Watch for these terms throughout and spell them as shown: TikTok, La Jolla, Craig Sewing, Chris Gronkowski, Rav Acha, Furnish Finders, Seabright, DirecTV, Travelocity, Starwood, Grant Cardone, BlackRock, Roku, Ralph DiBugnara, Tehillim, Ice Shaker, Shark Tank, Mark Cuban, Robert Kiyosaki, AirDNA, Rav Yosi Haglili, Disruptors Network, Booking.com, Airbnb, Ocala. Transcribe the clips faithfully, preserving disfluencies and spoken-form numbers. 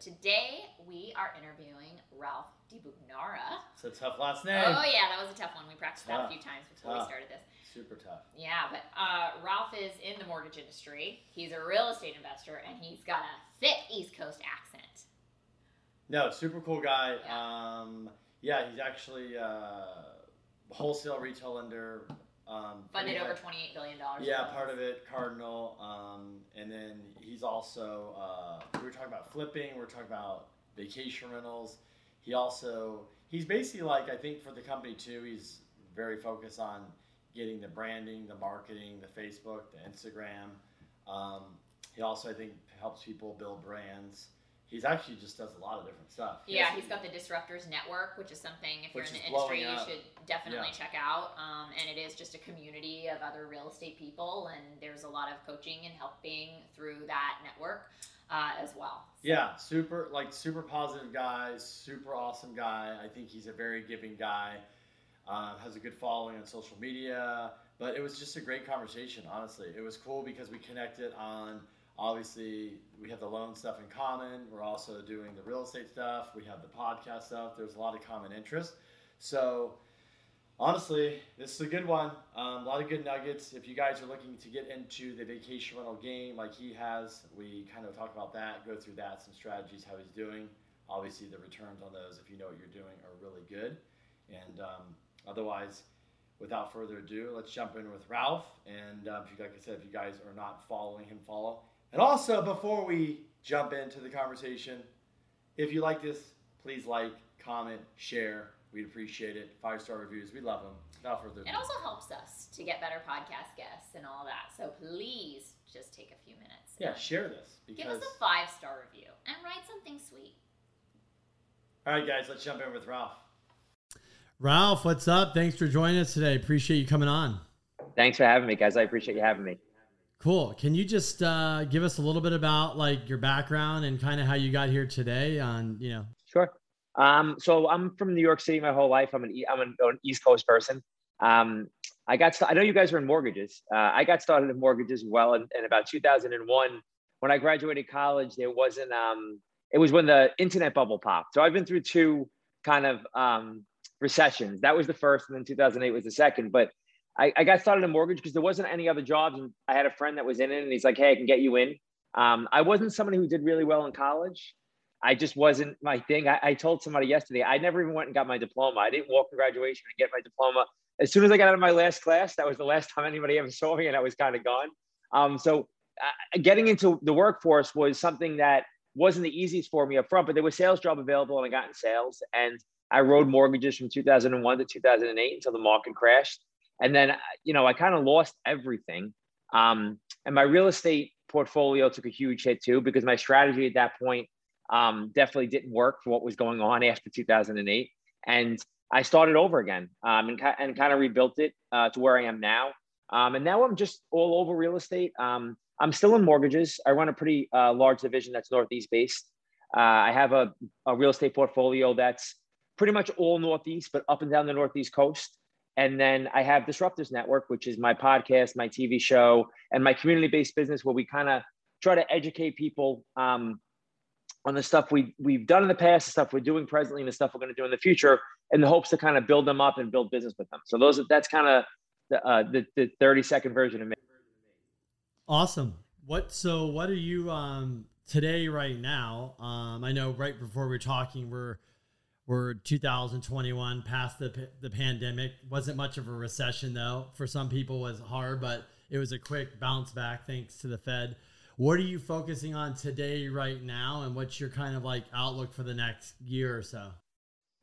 today we are interviewing Ralph DiBugnara. It's a tough last name. Oh yeah, that was a tough one. We practiced tough. that a few times before tough. we started this. Super tough. Yeah, but uh, Ralph is in the mortgage industry. He's a real estate investor, and he's got a thick East Coast accent. No, super cool guy. Yeah, um, yeah he's actually uh, wholesale retail lender. Um, Funded over twenty-eight billion dollars. Yeah, part of it, Cardinal. Um, and then he's also, uh, we were talking about flipping, we were talking about vacation rentals. He also, he's basically like, I think for the company too, he's very focused on getting the branding, the marketing, the Facebook, the Instagram. Um, he also, I think, helps people build brands. He's actually just does a lot of different stuff. He yeah, has, he's got the Disruptors Network, which is something if you're in the industry you should definitely yeah. check out. Um, and it is just a community of other real estate people, and there's a lot of coaching and helping through that network uh, as well. So. Yeah, super like super positive guy, super awesome guy. I think he's a very giving guy. Um, has a good following on social media, but it was just a great conversation. Honestly, it was cool because we connected on. Obviously, we have the loan stuff in common. We're also doing the real estate stuff. We have the podcast stuff. There's a lot of common interest. So honestly, this is a good one. Um, a lot of good nuggets. If you guys are looking to get into the vacation rental game like he has, we kind of talk about that, go through that, some strategies, how he's doing. Obviously, the returns on those, if you know what you're doing, are really good. And um, otherwise, without further ado, let's jump in with Ralph. And um, if you, like I said, if you guys are not following him, follow. And also, before we jump into the conversation, if you like this, please like, comment, share. We'd appreciate it. Five-star reviews. We love them. Without further ado. It also helps us to get better podcast guests and all that. So please just take a few minutes. Yeah, share this. Because... Give us a five-star review and write something sweet. All right, guys. Let's jump in with Ralph. Ralph, what's up? Thanks for joining us today. Appreciate you coming on. Thanks for having me, guys. I appreciate you having me. Cool. Can you just uh, give us a little bit about like your background and kind of how you got here today on, you know? Sure. Um, so I'm from New York City my whole life. I'm an, e I'm an, an East Coast person. Um, I got, I know you guys are in mortgages. Uh, I got started in mortgages well in, in about two thousand one. When I graduated college, there wasn't, um, it was when the internet bubble popped. So I've been through two kind of um, recessions. That was the first, and then two thousand eight was the second. But I, I got started in mortgage because there wasn't any other jobs. And I had a friend that was in it, and he's like, hey, I can get you in. Um, I wasn't somebody who did really well in college. I just wasn't my thing. I, I told somebody yesterday, I never even went and got my diploma. I didn't walk in graduation and get my diploma. As soon as I got out of my last class, that was the last time anybody ever saw me, and I was kind of gone. Um, so uh, getting into the workforce was something that wasn't the easiest for me up front, but there was a sales job available, and I got in sales. And I rode mortgages from two thousand one to two thousand eight until the market crashed. And then, you know, I kind of lost everything. Um, and my real estate portfolio took a huge hit too, because my strategy at that point um, definitely didn't work for what was going on after two thousand eight. And I started over again um, and, and kind of rebuilt it uh, to where I am now. Um, and now I'm just all over real estate. Um, I'm still in mortgages. I run a pretty uh, large division that's Northeast based. Uh, I have a, a real estate portfolio that's pretty much all Northeast, but up and down the Northeast coast. And then I have Disruptors Network, which is my podcast, my T V show, and my community-based business where we kind of try to educate people um, on the stuff we, we've done in the past, the stuff we're doing presently, and the stuff we're going to do in the future, in the hopes to kind of build them up and build business with them. So those that's kind of the, uh, the, the thirty-second version of me. Awesome. What, so what are you um, today right now? Um, I know right before we were talking, we're We're two thousand twenty-one, past the, the pandemic. Wasn't much of a recession, though. For some people, it was hard, but it was a quick bounce back thanks to the Fed. What are you focusing on today right now, and what's your kind of like outlook for the next year or so?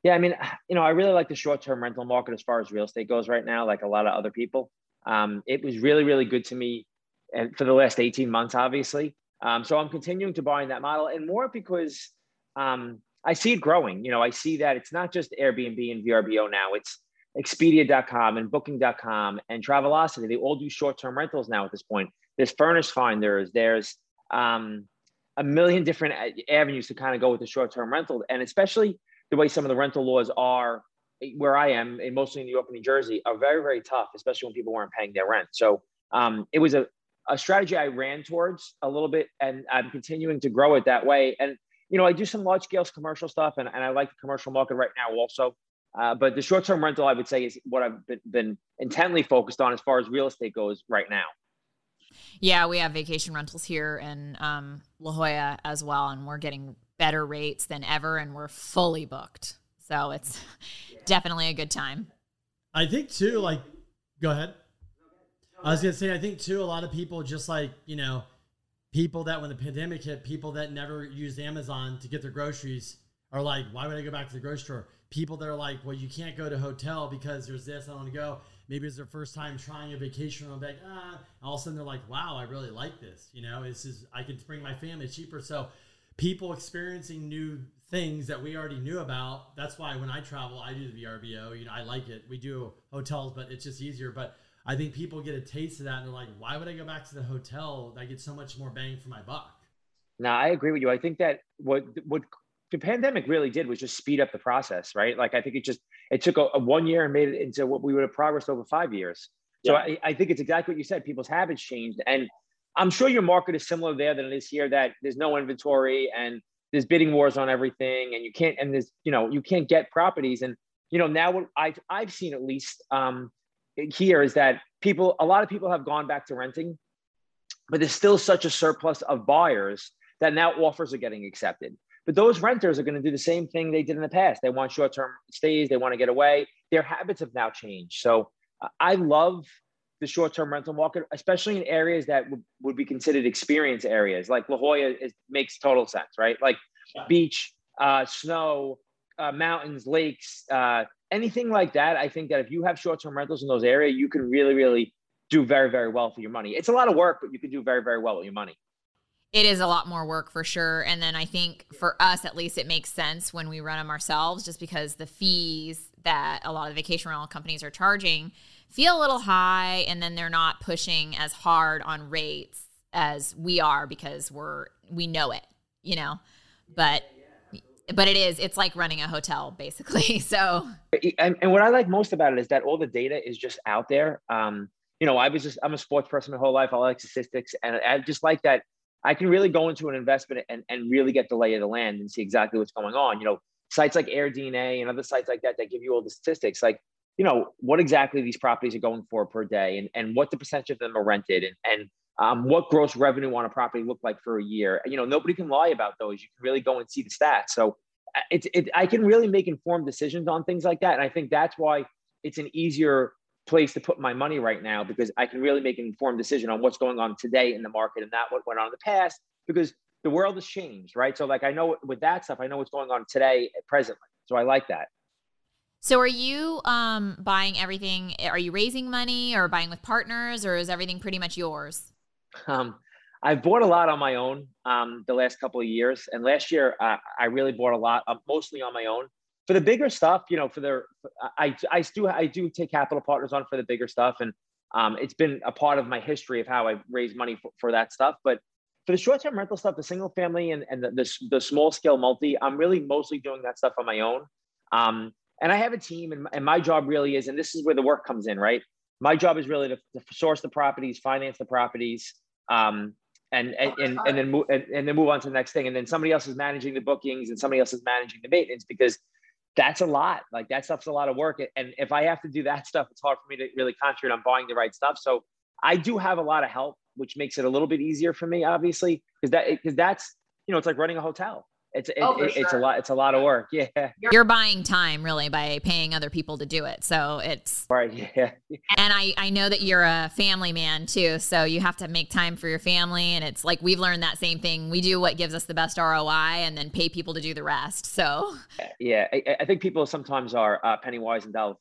Yeah, I mean, you know, I really like the short-term rental market as far as real estate goes right now, like a lot of other people. Um, it was really, really good to me and for the last eighteen months, obviously. Um, so I'm continuing to buy in that model, and more because um, – I see it growing. You know, I see that it's not just Airbnb and V R B O now. It's Expedia dot com and Booking dot com and Travelocity. They all do short-term rentals now at this point. There's Furnish Finders. There's um, a million different avenues to kind of go with the short-term rental. And especially the way some of the rental laws are, where I am, and mostly in New York and New Jersey, are very, very tough, especially when people weren't paying their rent. So um, it was a, a strategy I ran towards a little bit, and I'm continuing to grow it that way. And you know, I do some large scale commercial stuff, and, and I like the commercial market right now also. Uh, but the short-term rental, I would say, is what I've been, been intently focused on as far as real estate goes right now. Yeah, we have vacation rentals here in um, La Jolla as well, and we're getting better rates than ever, and we're fully booked. So it's yeah. definitely a good time. I think too, like, go ahead. I was going to say, I think too, a lot of people just like, you know, people that when the pandemic hit, people that never used Amazon to get their groceries are like, why would I go back to the grocery store? People that are like, well, you can't go to hotel because there's this, I don't want to go. Maybe it's their first time trying a vacation and I'm like, ah, and all of a sudden they're like, wow, I really like this. You know, this is, I can bring my family cheaper. So people experiencing new things that we already knew about. That's why when I travel, I do the V R B O, you know, I like it. We do hotels, but it's just easier. But I think people get a taste of that and they're like, why would I go back to the hotel? I get so much more bang for my buck. No, I agree with you. I think that what, what the pandemic really did was just speed up the process, right? Like, I think it just, it took a, a one year and made it into what we would have progressed over five years. So yeah. I, I think it's exactly what you said. People's habits changed. And I'm sure your market is similar there than it is here, that there's no inventory and there's bidding wars on everything. And you can't, and there's, you know, you can't get properties. And, you know, now what I've, I've seen at least, um, here is that people, a lot of people have gone back to renting, but there's still such a surplus of buyers that now offers are getting accepted. But those renters are going to do the same thing they did in the past. They want short-term stays. They want to get away. Their habits have now changed. So uh, I love the short-term rental market, especially in areas that w- would be considered experience areas. Like La Jolla is, makes total sense, right? Like yeah. beach, uh, snow, uh, mountains, lakes, uh, anything like that. I think that if you have short-term rentals in those areas, you can really, really do very, very well for your money. It's a lot of work, but you can do very, very well with your money. It is a lot more work for sure. And then I think for us, at least, it makes sense when we run them ourselves, just because the fees that a lot of vacation rental companies are charging feel a little high, and then they're not pushing as hard on rates as we are because we're, we know it, you know, but But it is, it's like running a hotel basically. So, and, and what I like most about it is that all the data is just out there. Um, you know, I was just, I'm a sports person my whole life. I like statistics, and I just like that I can really go into an investment and, and really get the lay of the land and see exactly what's going on. You know, sites like AirDNA and other sites like that, that give you all the statistics, like, you know, what exactly these properties are going for per day, and, and what the percentage of them are rented, and, and um, what gross revenue on a property looked like for a year. You know, nobody can lie about those. You can really go and see the stats. So it's, it, I can really make informed decisions on things like that. And I think that's why it's an easier place to put my money right now, because I can really make an informed decision on what's going on today in the market and not what went on in the past, because the world has changed, right? So like, I know with that stuff, I know what's going on today presently. So I like that. So are you um, buying everything? Are you raising money or buying with partners, or is everything pretty much yours? Um, I've bought a lot on my own um, the last couple of years. And last year, uh, I really bought a lot, uh, mostly on my own. For the bigger stuff, you know, for the, I, I, do, I do take capital partners on for the bigger stuff. And um, it's been a part of my history of how I raise money for, for that stuff. But for the short-term rental stuff, the single family and, and the, the, the small-scale multi, I'm really mostly doing that stuff on my own. Um, and I have a team, and, and my job really is, and this is where the work comes in, right? My job is really to, to source the properties, finance the properties, um, and, and, and, and then move, and, and then move on to the next thing. And then somebody else is managing the bookings, and somebody else is managing the maintenance, because that's a lot. Like, that stuff's a lot of work. And if I have to do that stuff, it's hard for me to really concentrate on buying the right stuff. So I do have a lot of help, which makes it a little bit easier for me, obviously, because that, because that's, you know, it's like running a hotel. It's, it, oh, it, sure. it's a lot, it's a lot of work. Yeah. You're buying time really by paying other people to do it. So it's right. Yeah. And I, I know that you're a family man too. So you have to make time for your family. And it's like, we've learned that same thing. We do what gives us the best R O I and then pay people to do the rest. So yeah, I, I think people sometimes are uh, penny wise and dollar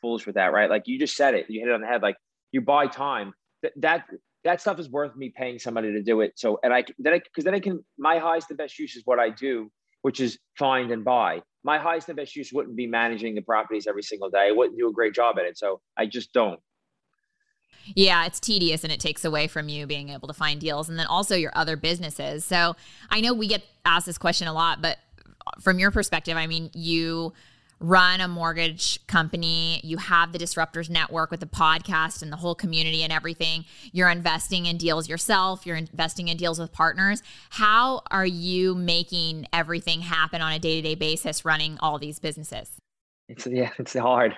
foolish with that, right? Like, you just said it, you hit it on the head. Like, you buy time. Th- that, That stuff is worth me paying somebody to do it. So, and I, then I, cause then I can, my highest and best use is what I do, which is find and buy. My highest and best use wouldn't be managing the properties every single day. I wouldn't do a great job at it. So I just don't. Yeah. It's tedious, and it takes away from you being able to find deals, and then also your other businesses. So I know we get asked this question a lot, but from your perspective, I mean, you run a mortgage company, you have the Disruptors Network with the podcast and the whole community and everything, you're investing in deals yourself, you're investing in deals with partners. How are you making everything happen on a day-to-day basis running all these businesses? It's, yeah, it's hard.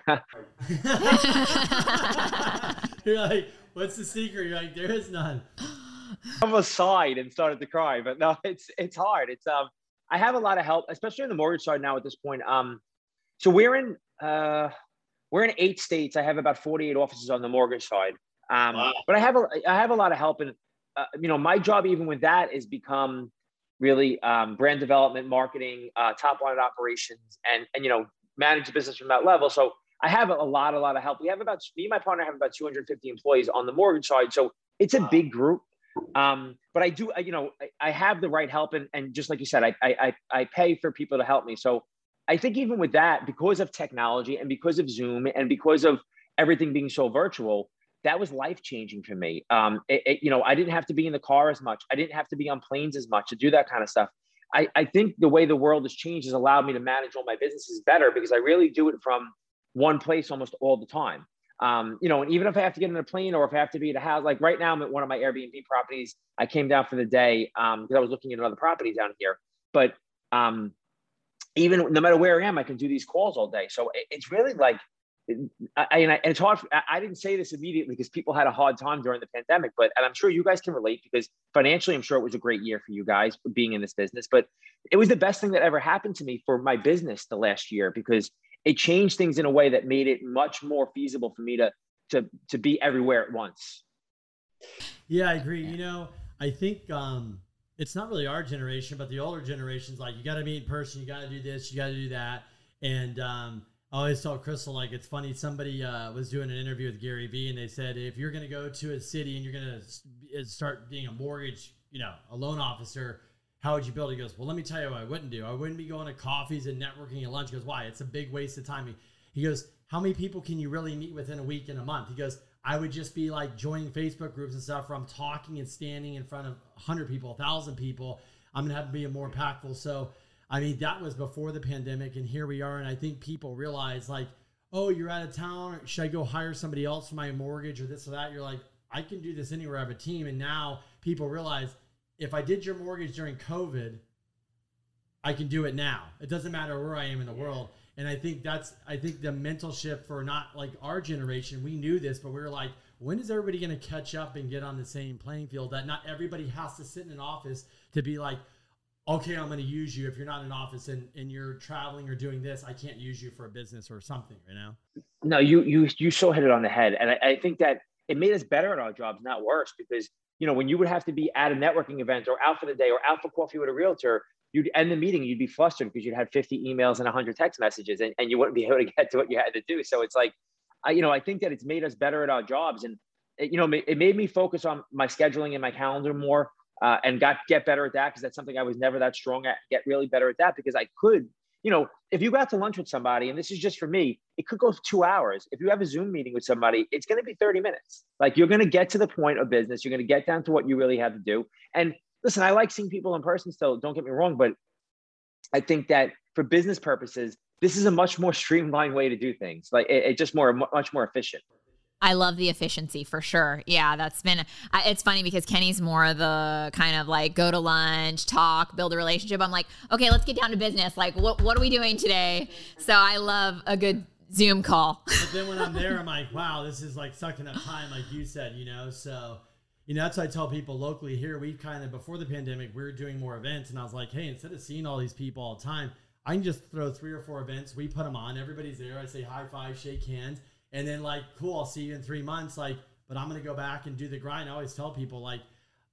You're like, what's the secret? You're like, there is none. I almost sighed and started to cry, but no, it's it's hard. It's um, I have a lot of help, especially on the mortgage side now at this point. Um, so we're in uh, we're in eight states. I have about forty-eight offices on the mortgage side. Um, wow. But I have a I have a lot of help, and uh, you know, my job even with that is become really um, brand development, marketing, uh, top line operations, and and you know, manage the business from that level. So I have a lot, a lot of help. We have about, me and my partner have about two hundred fifty employees on the mortgage side. So it's a big group. Um, but I do, I, you know, I, I have the right help. And, and just like you said, I, I, I pay for people to help me. So I think even with that, because of technology and because of Zoom and because of everything being so virtual, that was life-changing for me. Um, it, it, you know, I didn't have to be in the car as much. I didn't have to be on planes as much to do that kind of stuff. I, I think the way the world has changed has allowed me to manage all my businesses better because I really do it from one place almost all the time. Um, you know, and even if I have to get in a plane or if I have to be at a house, like right now I'm at one of my Airbnb properties. I came down for the day um, because I was looking at another property down here. But um, even no matter where I am, I can do these calls all day. So it, it's really like, I, I, and it's hard. For, I didn't say this immediately because people had a hard time during the pandemic, but, and I'm sure you guys can relate because financially, I'm sure it was a great year for you guys being in this business, but it was the best thing that ever happened to me for my business the last year because it changed things in a way that made it much more feasible for me to, to, to be everywhere at once. Yeah, I agree. You know, I think um, it's not really our generation, but the older generation's like, you got to meet in person, you got to do this, you got to do that. And um, I always tell Crystal, like, it's funny, somebody uh, was doing an interview with Gary Vee and they said, if you're going to go to a city and you're going to start being a mortgage, you know, a loan officer, how would you build? He goes, well, let me tell you what I wouldn't do. I wouldn't be going to coffees and networking and lunch. He goes, why? It's a big waste of time. He, he goes, how many people can you really meet within a week and a month? He goes, I would just be like joining Facebook groups and stuff where I'm talking and standing in front of one hundred people, one thousand people. I'm going to have to be more impactful. So, I mean, that was before the pandemic and here we are. And I think people realize like, oh, you're out of town. Should I go hire somebody else for my mortgage or this or that? You're like, I can do this anywhere. I have a team. And now people realize, if I did your mortgage during COVID, I can do it now. It doesn't matter where I am in the world. And I think that's, I think the mental shift for not like our generation, we knew this, but we were like, when is everybody going to catch up and get on the same playing field that not everybody has to sit in an office to be like, okay, I'm going to use you. If you're not in an office and, and you're traveling or doing this, I can't use you for a business or something, you know? No, you, you, you so hit it on the head. And I, I think that it made us better at our jobs, not worse, because you know, when you would have to be at a networking event or out for the day or out for coffee with a realtor, you'd end the meeting, you'd be flustered because you'd had fifty emails and one hundred text messages and, and you wouldn't be able to get to what you had to do. So it's like, I, you know, I think that it's made us better at our jobs. And, it, you know, it made me focus on my scheduling and my calendar more uh, and got get better at that because that's something I was never that strong at, get really better at that because I could, you know, if you got to lunch with somebody, and this is just for me, it could go for two hours. If you have a Zoom meeting with somebody, it's going to be thirty minutes. Like you're going to get to the point of business. You're going to get down to what you really have to do. And listen, I like seeing people in person still, don't get me wrong, but I think that for business purposes, this is a much more streamlined way to do things. Like it, it just more, much more efficient. I love the efficiency for sure. Yeah, that's been, it's funny because Kenny's more the kind of like go to lunch, talk, build a relationship. I'm like, okay, let's get down to business. Like what, what are we doing today? So I love a good Zoom call. But then when I'm there, I'm like, wow, this is like sucking up time. Like you said, you know, so, you know, that's what I tell people locally here. We kind of, before the pandemic, we were doing more events and I was like, hey, instead of seeing all these people all the time, I can just throw three or four events. We put them on, everybody's there. I say high five, shake hands. And then like, cool, I'll see you in three months. Like, but I'm going to go back and do the grind. I always tell people like,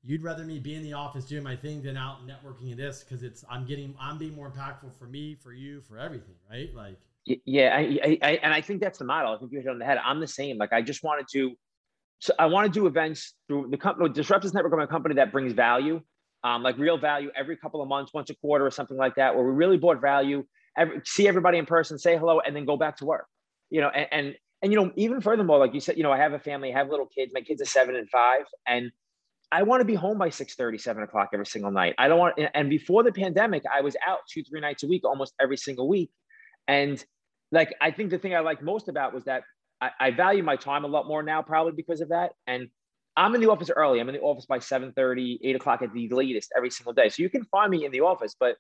you'd rather me be in the office doing my thing than out networking in this. Cause it's, I'm getting, I'm being more impactful for me, for you, for everything. Right. Like, yeah. I, I, and I think that's the model. I think you hit it on the head. I'm the same. Like I just wanted to, so I want to do events through the company, Disruptors Network, my company that brings value, um, like real value every couple of months, once a quarter or something like that, where we really brought value, every, see everybody in person, say hello, and then go back to work, you know, and, and And, you know, even furthermore, like you said, you know, I have a family, I have little kids, my kids are seven and five, and I want to be home by six thirty, seven o'clock every single night. I don't want, and before the pandemic, I was out two, three nights a week, almost every single week. And like, I think the thing I liked most about was that I, I value my time a lot more now, probably because of that. And I'm in the office early. I'm in the office by seven thirty, eight o'clock at the latest every single day. So you can find me in the office, but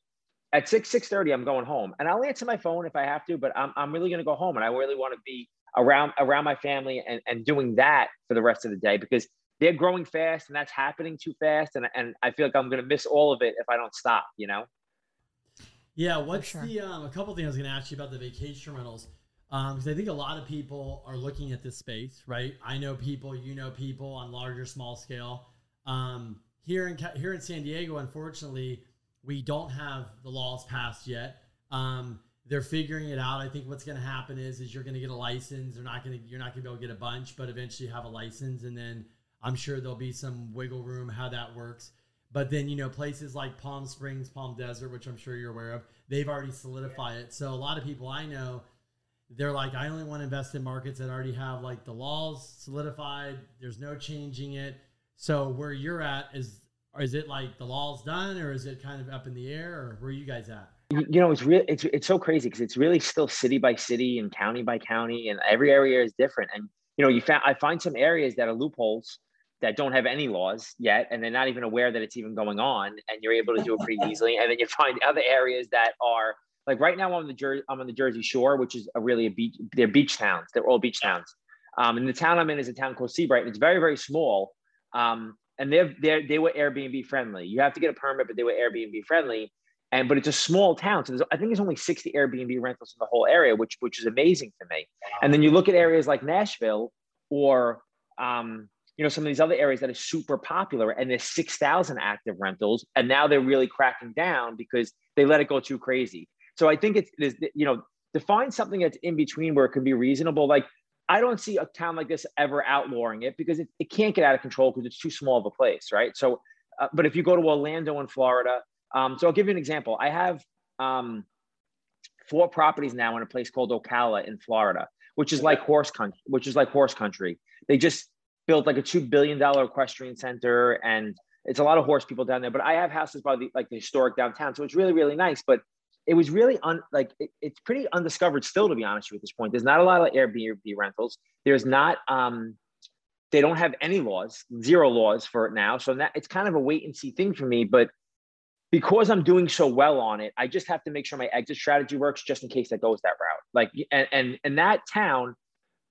at six, six thirty, I'm going home, and I'll answer my phone if I have to, but I'm, I'm really going to go home. And I really want to be around, around my family and, and doing that for the rest of the day, because they're growing fast and that's happening too fast. And, and I feel like I'm going to miss all of it if I don't stop, you know? Yeah. What's sure. the, um, a couple of things I was going to ask you about the vacation rentals. Um, because I think a lot of people are looking at this space, right? I know people, you know, people on larger, small scale. Um, here in, here in San Diego, unfortunately, we don't have the laws passed yet. Um, they're figuring it out. I think what's going to happen is, is you're going to get a license. They're not going to, you're not going to be able to get a bunch, but eventually have a license. And then I'm sure there'll be some wiggle room how that works. But then, you know, places like Palm Springs, Palm Desert, which I'm sure you're aware of, they've already solidified it. So a lot of people I know, they're like, I only want to invest in markets that already have like the laws solidified. There's no changing it. So where you're at is, is it like the law's done, or is it kind of up in the air, or where are you guys at? You know, it's real. It's, it's so crazy because it's really still city by city and county by county, and every area is different. And, you know, you found, I find some areas that are loopholes that don't have any laws yet, and they're not even aware that it's even going on, and you're able to do it pretty easily. And then you find other areas that are like, right now I'm on the Jersey, I'm on the Jersey Shore, which is a really a beach, they're beach towns. They're all beach towns. Um, and the town I'm in is a town called Seabright. It's very, very small. Um, And they're, they're, they were Airbnb friendly. You have to get a permit, but they were Airbnb friendly. And but it's a small town. So there's, I think there's only sixty Airbnb rentals in the whole area, which which is amazing for me. And then you look at areas like Nashville or, um, you know, some of these other areas that are super popular, and there's six thousand active rentals. And now they're really cracking down because they let it go too crazy. So I think it's, it's you know, to find something that's in between where it can be reasonable, like, I don't see a town like this ever outlawing it because it, it can't get out of control because it's too small of a place, right? So, uh, but if you go to Orlando in Florida, um, so I'll give you an example. I have um, four properties now in a place called Ocala in Florida, which is like horse country, which is like horse country. They just built like a two billion dollar equestrian center, and it's a lot of horse people down there, but I have houses by the, like the historic downtown. So it's really, really nice, but it was really un, like it, it's pretty undiscovered still, to be honest with you, at this point. There's not a lot of Airbnb rentals. There's not, um, they don't have any laws, zero laws for it now. So that, it's kind of a wait and see thing for me. But because I'm doing so well on it, I just have to make sure my exit strategy works just in case that goes that route. Like, and and, and that town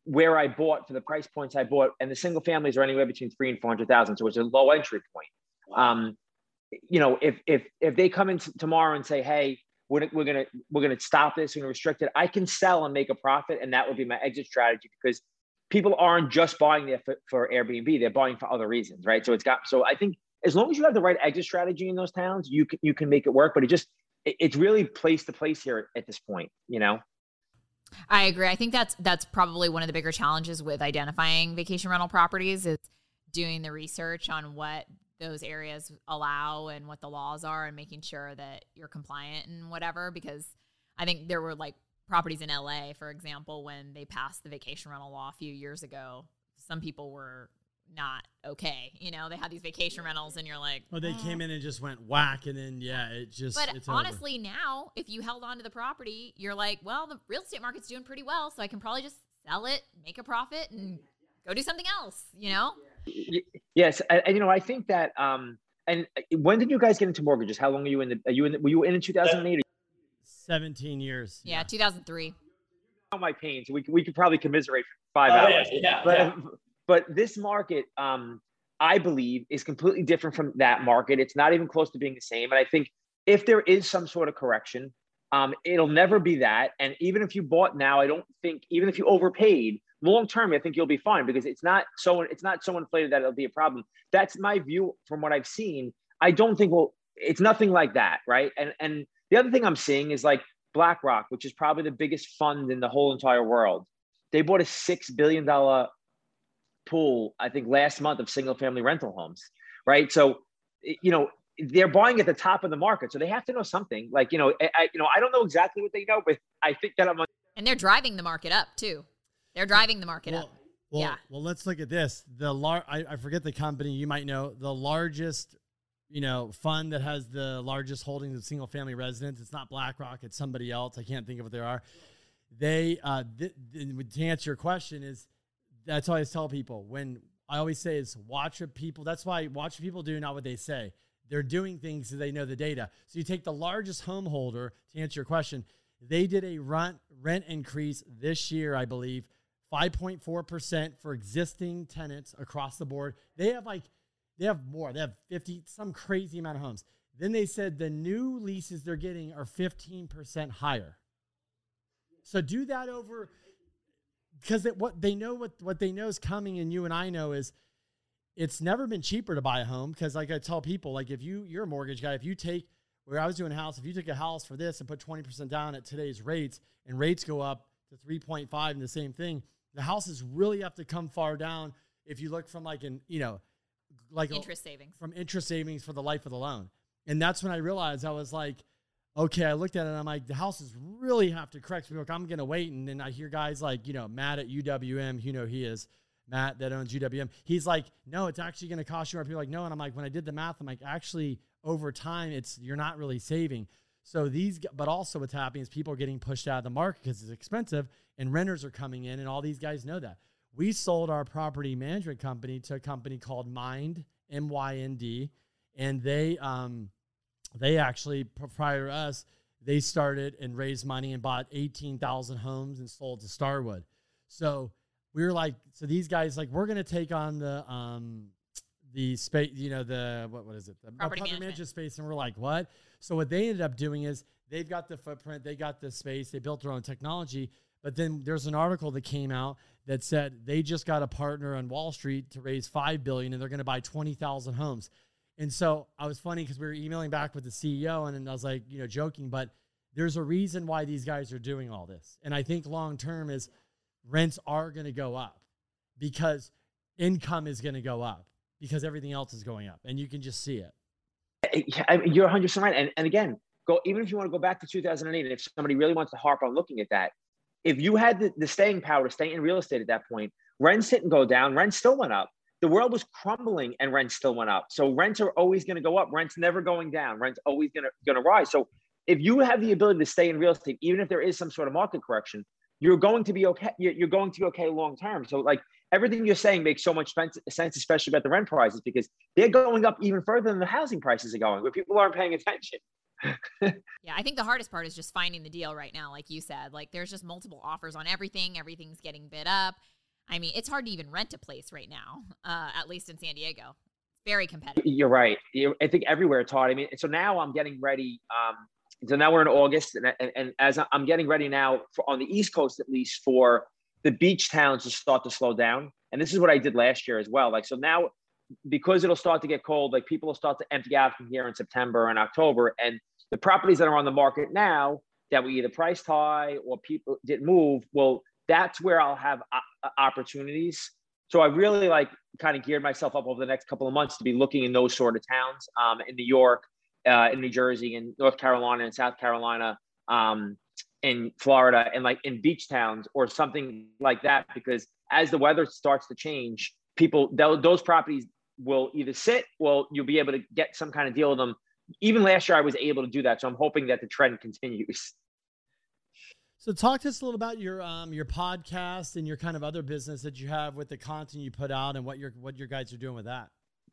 where I bought for the price points I bought, and the single families are anywhere between three and four hundred thousand, so it's a low entry point. Wow. Um, you know, if if if they come in t- tomorrow and say, hey, We're, we're gonna we're gonna stop this. We're gonna restrict it. I can sell and make a profit, and that would be my exit strategy because people aren't just buying there for, for Airbnb; they're buying for other reasons, right? So it's got. So I think as long as you have the right exit strategy in those towns, you can you can make it work. But it just it, it's really place to place here at this point, you know. I agree. I think that's that's probably one of the bigger challenges with identifying vacation rental properties is doing the research on what those areas allow and what the laws are and making sure that you're compliant and whatever, because I think there were like properties in L A, for example, when they passed the vacation rental law a few years ago, some people were not okay. You know, they had these vacation rentals and you're like, oh, they eh. came in and just went whack. And then, yeah, it just, but it's honestly over. Now, if you held on to the property, you're like, well, the real estate market's doing pretty well. So I can probably just sell it, make a profit and go do something else, you know? Yes. And, you know, I think that, um, and when did you guys get into mortgages? How long are you in the, are you in the, were you in two thousand eight? seventeen years. Yeah. yeah. two thousand three. Oh, my pains. We we could probably commiserate for five oh, hours, yeah, yeah, but, yeah. but this market, um, I believe is completely different from that market. It's not even close to being the same. And I think if there is some sort of correction, um, it'll never be that. And even if you bought now, I don't think, even if you overpaid, long term, I think you'll be fine because it's not so it's not so inflated that it'll be a problem. That's my view from what I've seen. I don't think well, it's nothing like that, right? And and the other thing I'm seeing is like BlackRock, which is probably the biggest fund in the whole entire world. They bought a six billion dollar pool, I think, last month of single family rental homes, right? So, you know, they're buying at the top of the market, so they have to know something. Like, you know, I, I you know I don't know exactly what they know, but I think that I'm. On- and they're driving the market up too. They're driving the market well, up. Well, yeah. Well, let's look at this. The lar- I, I forget the company. You might know the largest, you know, fund that has the largest holdings of single family residents. It's not BlackRock. It's somebody else. I can't think of what they are. They, uh, th th to answer your question is, that's all I always tell people. When I always say is watch what people, that's why watch what people do, not what they say. They're doing things so they know the data. So you take the largest home holder, to answer your question, they did a rent, rent increase this year, I believe, five point four percent for existing tenants across the board. They have like, they have more, they have fifty, some crazy amount of homes. Then they said the new leases they're getting are fifteen percent higher. So do that over, because what they know, what, what they know is coming, and you and I know is it's never been cheaper to buy a home. Because like I tell people, like if you, you're a mortgage guy, if you take, where I was doing a house, if you took a house for this and put twenty percent down at today's rates, and rates go up to three point five and the same thing, the houses really have to come far down if you look from like an, you know, like interest a, savings from interest savings for the life of the loan. And that's when I realized, I was like, okay, I looked at it and I'm like, the houses really have to correct. Like, I'm going to wait. And then I hear guys like, you know, Matt at U W M, you know, he is Matt that owns U W M. He's like, no, it's actually going to cost you more. People are like, no. And I'm like, when I did the math, I'm like, actually over time, it's, you're not really saving. So these, but also what's happening is people are getting pushed out of the market because it's expensive and renters are coming in. And all these guys know that. We sold our property management company to a company called MYND, M Y N D. And they, um, They actually, prior to us, they started and raised money and bought eighteen thousand homes and sold to Starwood. So we were like, so these guys, like, we're going to take on the, um, the space, you know, the, what, what is it? The property, property management. management space. And we're like, what? So what they ended up doing is they've got the footprint, they got the space, they built their own technology. But then there's an article that came out that said they just got a partner on Wall Street to raise five billion dollars and they're going to buy twenty thousand homes. And so I was funny because we were emailing back with the C E O and, and I was like, you know, joking, but there's a reason why these guys are doing all this. And I think long-term is rents are going to go up because income is going to go up because everything else is going up and you can just see it. I mean, you're one hundred percent right. And, and again, go, even if you want to go back to two thousand eight, and if somebody really wants to harp on looking at that, if you had the, the staying power to stay in real estate at that point, rents didn't go down, rents still went up. The world was crumbling and rents still went up. So rents are always going to go up. Rents never going down. Rents always going to going to rise. So if you have the ability to stay in real estate, even if there is some sort of market correction, you're going to be okay. You're going to be okay long term. So like everything you're saying makes so much sense, especially about the rent prices, because they're going up even further than the housing prices are going, where people aren't paying attention. Yeah, I think the hardest part is just finding the deal right now. Like you said, like there's just multiple offers on everything. Everything's getting bid up. I mean, it's hard to even rent a place right now, uh, at least in San Diego. Very competitive. You're right. I think everywhere it's hard. I mean, so now I'm getting ready. Um, so now we're in August, and, and, and as I'm getting ready now for, on the East Coast, at least, for the beach towns to start to slow down. And this is what I did last year as well. Like, so now, because it'll start to get cold, like people will start to empty out from here in September and October. And the properties that are on the market now that we either priced high or people didn't move, well, that's where I'll have opportunities. So I really like kind of geared myself up over the next couple of months to be looking in those sort of towns, um, in New York, uh, in New Jersey, in North Carolina, and South Carolina, um, in Florida, and like in beach towns or something like that. Because as the weather starts to change, people, those properties will either sit, well, you'll be able to get some kind of deal with them. Even last year, I was able to do that. So I'm hoping that the trend continues. So talk to us a little about your um, your podcast and your kind of other business that you have with the content you put out and what your what your guys are doing with that.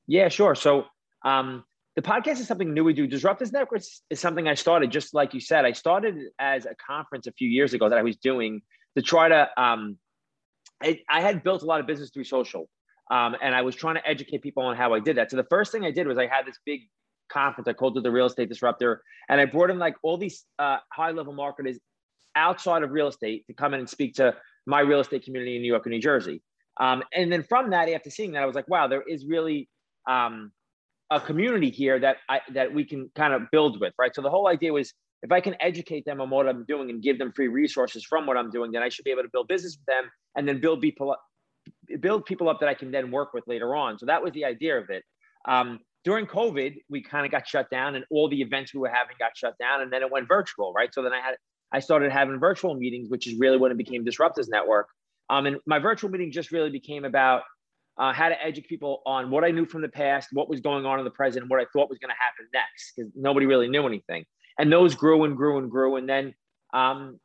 Yeah, sure. So um, the podcast is something new we do. Disruptors Network is something I started, just like you said. I started as a conference a few years ago that I was doing to try to um, – I, I had built a lot of business through social, um, and I was trying to educate people on how I did that. So the first thing I did was I had this big conference. I called it the Real Estate Disruptor, and I brought in like all these uh, high-level marketers outside of real estate to come in and speak to my real estate community in New York and New Jersey. Um, and then from that, after seeing that, I was like, wow, there is really um, a community here that I, that we can kind of build with, right? So the whole idea was, if I can educate them on what I'm doing and give them free resources from what I'm doing, then I should be able to build business with them and then build people up, build people up that I can then work with later on. So that was the idea of it. Um, During COVID, we kind of got shut down, and all the events we were having got shut down, and then it went virtual, right? So then I had I started having virtual meetings, which is really when it became Disruptors Network. Um, and my virtual meeting just really became about uh, how to educate people on what I knew from the past, what was going on in the present, and what I thought was going to happen next, because nobody really knew anything. And those grew and grew and grew. And then um,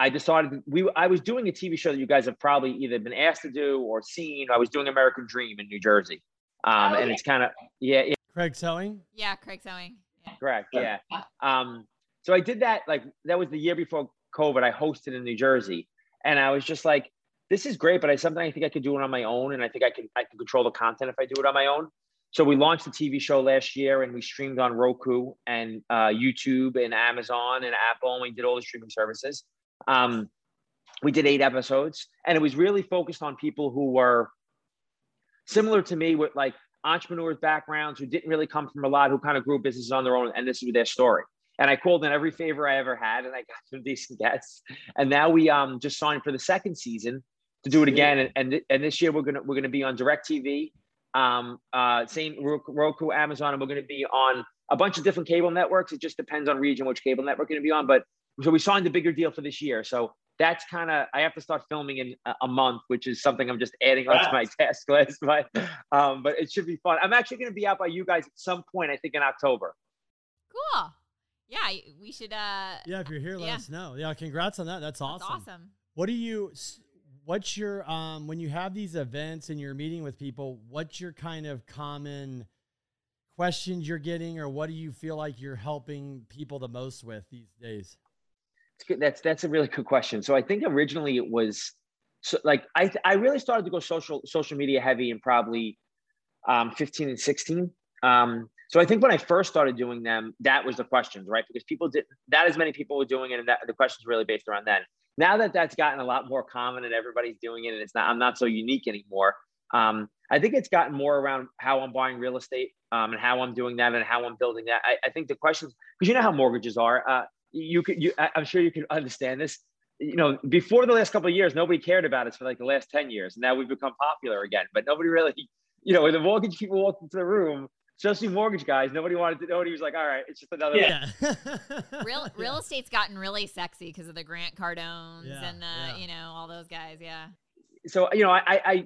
I decided we I was doing a T V show that you guys have probably either been asked to do or seen. I was doing American Dream in New Jersey. Um, oh, okay. And it's kind of, yeah, yeah. Craig Sewing? Yeah, Craig Sewing. Yeah. Correct, yeah. Um, so I did that, like, that was the year before COVID. I hosted in New Jersey. And I was just like, this is great, but I something I think I could do it on my own. And I think I can, I can control the content if I do it on my own. So we launched the T V show last year and we streamed on Roku and uh, YouTube and Amazon and Apple. And we did all the streaming services. Um, we did eight episodes and it was really focused on people who were similar to me with like entrepreneurs backgrounds who didn't really come from a lot, who kind of grew businesses on their own. And this was their story. And I called in every favor I ever had and I got some decent guests. And now we um, just signed for the second season to do it again. And, and, and this year we're going to, we're going to be on DirecTV. Um, uh, same Roku, Amazon, and we're going to be on a bunch of different cable networks. It just depends on region, which cable network we're going to be on. But so we signed a bigger deal for this year. So that's kind of, I have to start filming in a, a month, which is something I'm just adding wow. onto my task list, but, um, but it should be fun. I'm actually going to be out by you guys at some point, I think in October. Cool. Yeah. We should, uh, yeah, if you're here, let yeah. us know. Yeah. Congrats on that. That's awesome. That's awesome. What do you, What's your, um, when you have these events and you're meeting with people, what's your kind of common questions you're getting, or what do you feel like you're helping people the most with these days? That's, that's a really good question. So I think originally it was so like, I, I really started to go social, social media heavy in probably, um, fifteen and sixteen. Um, so I think when I first started doing them, that was the questions, right? Because people didn't, not as many people were doing it. And that, the questions were really based around that. Now that that's gotten a lot more common and everybody's doing it and it's not, I'm not so unique anymore. Um, I think it's gotten more around how I'm buying real estate um, and how I'm doing that and how I'm building that. I, I think the questions, because you know how mortgages are, uh, you could, you, I'm sure you can understand this. You know, before the last couple of years, nobody cared about us for like the last ten years. And now we've become popular again, but nobody really, you know, when the mortgage people walked into the room, especially mortgage guys, nobody wanted to know. He was like, all right, it's just another yeah. real real yeah. estate's gotten really sexy because of the Grant Cardones yeah, and the, yeah. you know, all those guys. Yeah. So, you know, I, I,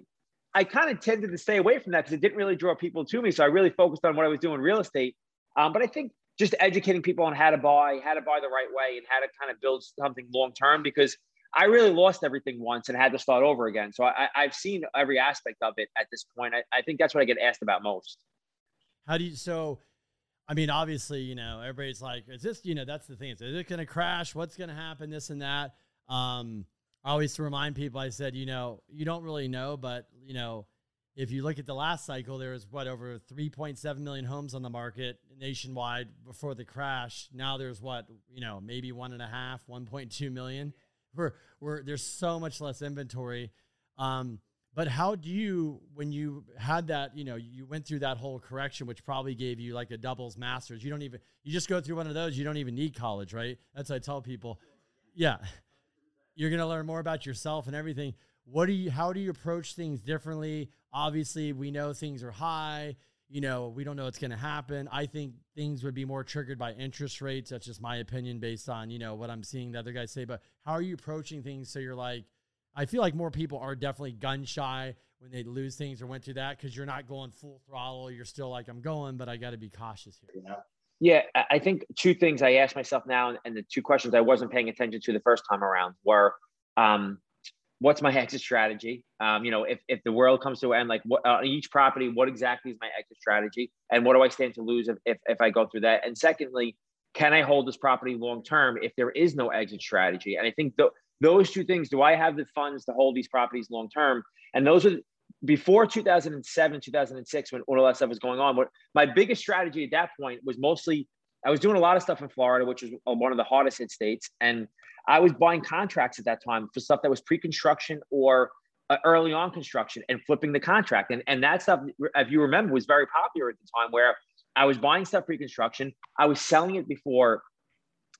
I kind of tended to stay away from that because it didn't really draw people to me. So I really focused on what I was doing in real estate. Um, but I think just educating people on how to buy, how to buy the right way and how to kind of build something long-term, because I really lost everything once and had to start over again. So I, I've seen every aspect of it at this point. I, I think that's what I get asked about most. How do you, so, I mean, obviously, you know, everybody's like, is this, you know, that's the thing. Is it going to crash? What's going to happen? This and that. Um, I always remind people, I said, you know, you don't really know, but you know, if you look at the last cycle, there was what, over three point seven million homes on the market nationwide before the crash. Now there's what, you know, maybe one and a half, one point two million. We're, we're, there's so much less inventory. Um, But how do you, when you had that, you know, you went through that whole correction, which probably gave you like a doubles master's. You don't even, you just go through one of those. You don't even need college, right? That's what I tell people. Yeah. You're going to learn more about yourself and everything. What do you, how do you approach things differently? Obviously we know things are high, you know, we don't know what's going to happen. I think things would be more triggered by interest rates. That's just my opinion based on, you know, what I'm seeing the other guys say, but how are you approaching things? So you're like, I feel like more people are definitely gun shy when they lose things or went through that. Cause you're not going full throttle. You're still like, I'm going, but I got to be cautious here. You know? Yeah. I think two things I ask myself now and the two questions I wasn't paying attention to the first time around were, um, what's my exit strategy? Um, you know, if, if the world comes to an end, like what, uh, each property, what exactly is my exit strategy and what do I stand to lose if, if, if I go through that? And secondly, can I hold this property long-term if there is no exit strategy? And I think the, those two things, do I have the funds to hold these properties long-term? And those are before two thousand seven, two thousand six, when all that stuff was going on. What my biggest strategy at that point was mostly, I was doing a lot of stuff in Florida, which was one of the hardest hit states. And I was buying contracts at that time for stuff that was pre-construction or uh, early on construction and flipping the contract. And, and that stuff, if you remember, was very popular at the time where I was buying stuff pre-construction. I was selling it before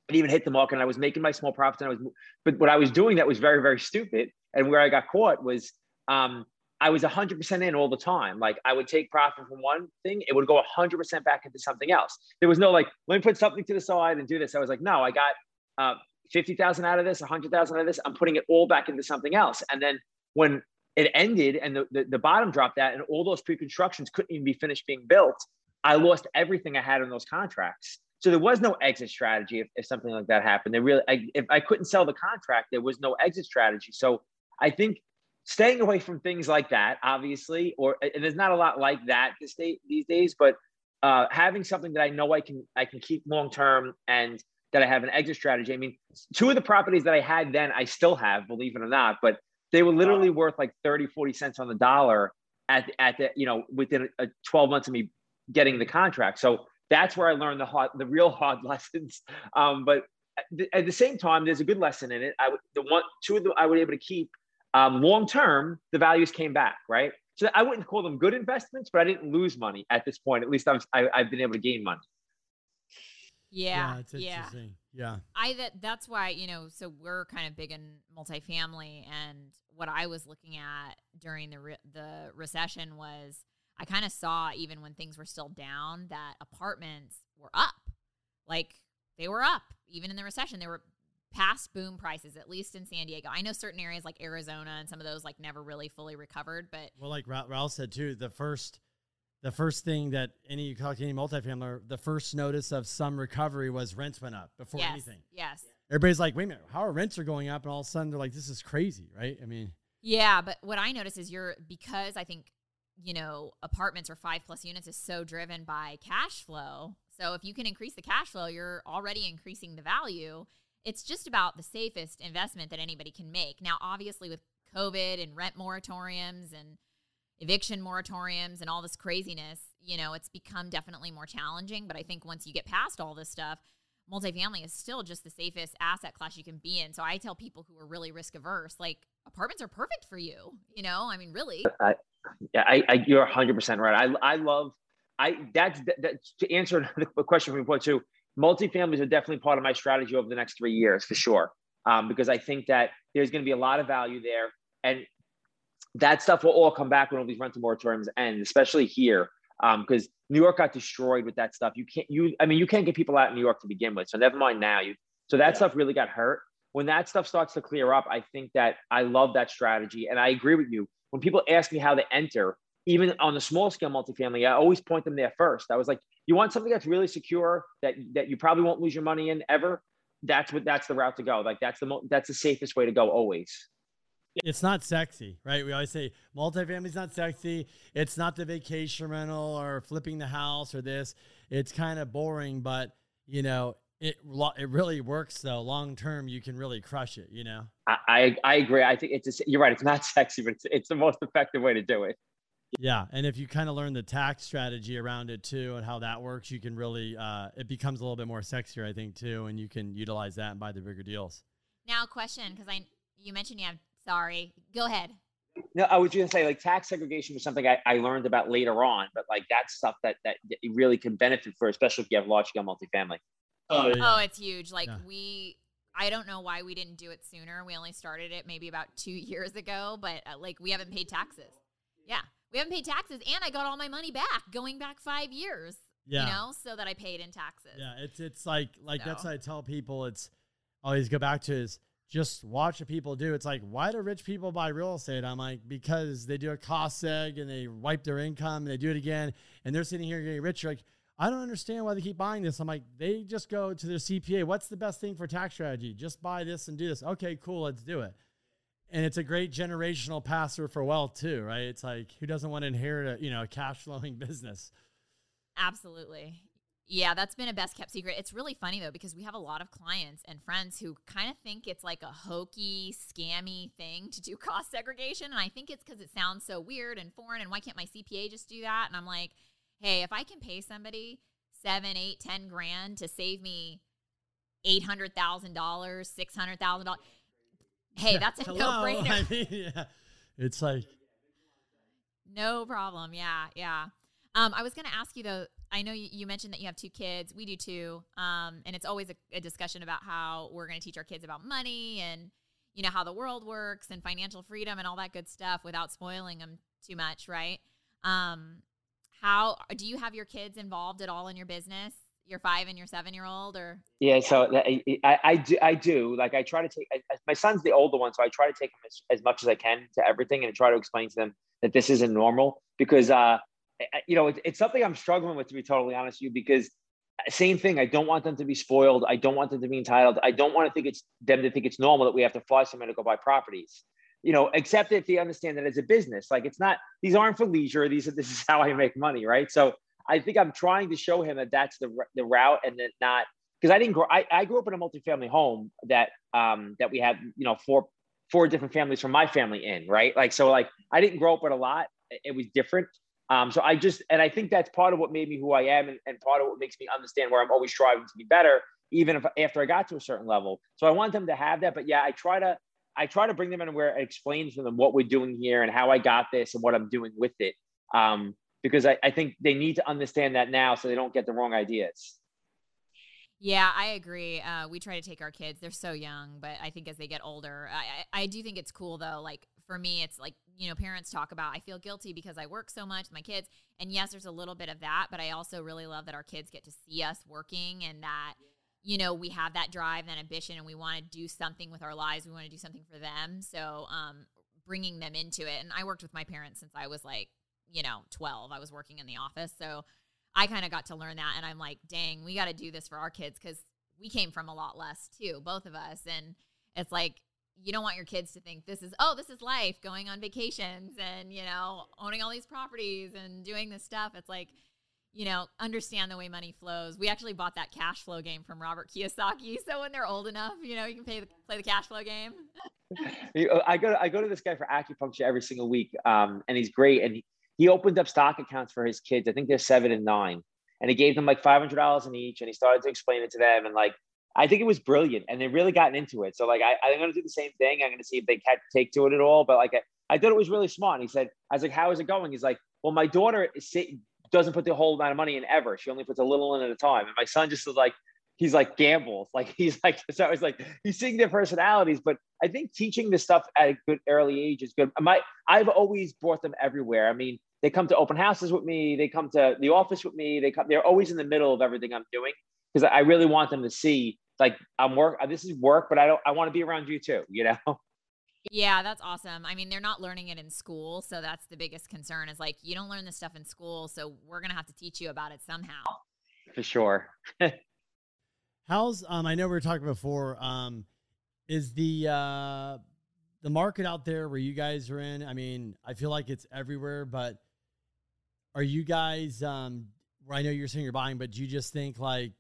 it even hit the market, and I was making my small profits. And I was, but what I was doing that was very, very stupid. And where I got caught was um, I was one hundred percent in all the time. Like I would take profit from one thing, it would go one hundred percent back into something else. There was no like, let me put something to the side and do this. I was like, no, I got uh, fifty thousand out of this, one hundred thousand out of this. I'm putting it all back into something else. And then when it ended and the, the, the bottom dropped out, and all those pre-constructions couldn't even be finished being built, I lost everything I had in those contracts. So there was no exit strategy if, if something like that happened. They really, I, if I couldn't sell the contract, there was no exit strategy. So I think staying away from things like that, obviously, or and there's not a lot like that this day, these days, but uh, having something that I know I can I can keep long term and that I have an exit strategy. I mean, two of the properties that I had then, I still have, believe it or not, but they were literally wow. worth like thirty, forty cents on the dollar at at the, you know, within a, a twelve months of me getting the contract. So that's where I learned the hard, the real hard lessons. Um, but at the, at the same time, there's a good lesson in it. I would, the one, two of them I was able to keep um, long-term, the values came back, right? So I wouldn't call them good investments, but I didn't lose money at this point. At least I was, I, I've been able to gain money. Yeah. Yeah. It's interesting. Yeah. yeah. I, that, that's why, you know, so we're kind of big in multifamily, and what I was looking at during the re the recession was, I kind of saw, even when things were still down, that apartments were up. Like, they were up. Even in the recession, they were past boom prices, at least in San Diego. I know certain areas like Arizona and some of those like never really fully recovered. But well, like Ralph said too, the first the first thing that any you talk to any multifamily, the first notice of some recovery was rents went up before yes, anything. Yes. Everybody's like, wait a minute, how are rents are going up? And all of a sudden they're like, this is crazy, right? I mean, yeah, but what I noticed is you're because I think you know, apartments or five plus units is so driven by cash flow. So if you can increase the cash flow, you're already increasing the value. It's just about the safest investment that anybody can make. Now, obviously with COVID and rent moratoriums and eviction moratoriums and all this craziness, you know, it's become definitely more challenging. But I think once you get past all this stuff, multifamily is still just the safest asset class you can be in. So I tell people who are really risk averse, like apartments are perfect for you, you know, I mean, really. I Yeah, I, I, you're one hundred percent right. I, I love, I that's that, to answer the question from before too. Multifamilies are definitely part of my strategy over the next three years for sure, um, because I think that there's going to be a lot of value there, and that stuff will all come back when all these rental moratoriums end, especially here, because um, New York got destroyed with that stuff. You can't, you, I mean, you can't get people out in New York to begin with, so never mind now. You, so that yeah. stuff really got hurt. When that stuff starts to clear up, I think that I love that strategy, and I agree with you. When people ask me how to enter, even on the small scale multifamily, I always point them there first. I was like, you want something that's really secure, that, that you probably won't lose your money in ever. That's what, that's the route to go. Like that's the, that's the safest way to go always. It's not sexy, right? We always say multifamily's not sexy. It's not the vacation rental or flipping the house or this. It's kind of boring, but you know, It, it really works though. Long term, you can really crush it, you know? I, I agree. I think it's, a, you're right. It's not sexy, but it's, it's the most effective way to do it. Yeah. And if you kind of learn the tax strategy around it too, and how that works, you can really, uh, it becomes a little bit more sexier, I think too. And you can utilize that and buy the bigger deals. Now question, cause I, you mentioned you have, sorry, go ahead. No, I was just gonna say like tax segregation was something I, I learned about later on, but like that's stuff that, that you really can benefit for, especially if you have large scale multifamily. Oh, yeah. Oh, it's huge. Like yeah. we, I don't know why we didn't do it sooner. We only started it maybe about two years ago, but uh, like we haven't paid taxes. Yeah. We haven't paid taxes. And I got all my money back going back five years, yeah. you know, so that I paid in taxes. Yeah. It's, it's like, like so. That's what I tell people. It's always go back to is just watch what people do. It's like, why do rich people buy real estate? I'm like, because they do a cost seg and they wipe their income and they do it again. And they're sitting here getting rich. Like, I don't understand why they keep buying this. I'm like, they just go to their C P A. What's the best thing for tax strategy? Just buy this and do this. Okay, cool. Let's do it. And it's a great generational passer for wealth too, right? It's like, who doesn't want to inherit a, you know, a cash flowing business? Absolutely. Yeah. That's been a best kept secret. It's really funny though, because we have a lot of clients and friends who kind of think it's like a hokey, scammy thing to do cost segregation. And I think it's because it sounds so weird and foreign, and why can't my C P A just do that? And I'm like, hey, if I can pay somebody seven, eight, ten grand to save me eight hundred thousand dollars, six hundred thousand dollars, hey, that's a no-brainer. I mean, yeah. It's like no problem. Yeah, yeah. Um, I was gonna ask you though. I know you, you mentioned that you have two kids. We do too. Um, and it's always a, a discussion about how we're gonna teach our kids about money and you know how the world works and financial freedom and all that good stuff without spoiling them too much, right? Um. How do you have your kids involved at all in your business? Your five and your seven-year-old, or yeah. So I, I, I do. I do. Like I try to take I, my son's the older one, so I try to take him as, as much as I can to everything, and try to explain to them that this isn't normal because, uh, I, you know, it, it's something I'm struggling with, to be totally honest with you, because Same thing. I don't want them to be spoiled. I don't want them to be entitled. I don't want to think it's them to think it's normal that we have to fly somewhere to go buy properties, you know, except if they understand that it's a business. Like, it's not, these aren't for leisure. These are, this is how I make money. Right. So I think I'm trying to show him that that's the, the route, and that not, because I didn't grow, I, I grew up in a multifamily home that, um, that we had, you know, four, four different families from my family in. Right. Like, so like, I didn't grow up with a lot. It was different. Um, so I just, and I think that's part of what made me who I am, and, and part of what makes me understand where I'm always striving to be better, even if after I got to a certain level. So I want them to have that, but yeah, I try to, I try to bring them in where I explain to them what we're doing here and how I got this and what I'm doing with it. Um, because I, I think they need to understand that now, so they don't get the wrong ideas. Yeah, I agree. Uh, we try to take our kids. They're so young, but I think as they get older, I, I, I do think it's cool though. Like for me, it's like, you know, parents talk about, I feel guilty because I work so much with my kids. And yes, there's a little bit of that, but I also really love that our kids get to see us working, and that, you know, we have that drive and ambition, and we want to do something with our lives. We want to do something for them. So um, bringing them into it. And I worked with my parents since I was like, you know, twelve. I was working in the office. So I kind of got to learn that, and I'm like, dang, we got to do this for our kids, because we came from a lot less too, both of us. And it's like, you don't want your kids to think this is, oh, this is life, going on vacations and, you know, owning all these properties and doing this stuff. It's like, you know, understand the way money flows. We actually bought that cash flow game from Robert Kiyosaki. So when they're old enough, you know, you can pay the, play the cash flow game. I go to, I go to this guy for acupuncture every single week, um, and he's great. And he, He opened up stock accounts for his kids. I think they're seven and nine. And he gave them like five hundred dollars in each. And he started to explain it to them. And like, I think it was brilliant. And they really gotten into it. So like, I, I'm going to do the same thing. I'm going to see if they can take to it at all. But like, I, I thought it was really smart. And he said, I was like, how is it going? He's like, well, my daughter is, doesn't put the whole amount of money in ever. She only puts a little in at a time. And my son just is like, he's like gambles. Like, he's like, so I was like, he's seeing their personalities, but I think teaching this stuff at a good early age is good. My, I've always brought them everywhere. I mean, they come to open houses with me. They come to the office with me. They come, they're always in the middle of everything I'm doing, because I really want them to see like I'm work, this is work, but I don't, I want to be around you too, you know? Yeah, that's awesome. I mean, they're not learning it in school. So that's the biggest concern, is like, you don't learn this stuff in school. So we're going to have to teach you about it somehow. For sure. How's, um, I know we were talking before, um, is the, uh, the market out there where you guys are in? I mean, I feel like it's everywhere, but are you guys, um, well, I know you're saying you're buying, but do you just think like,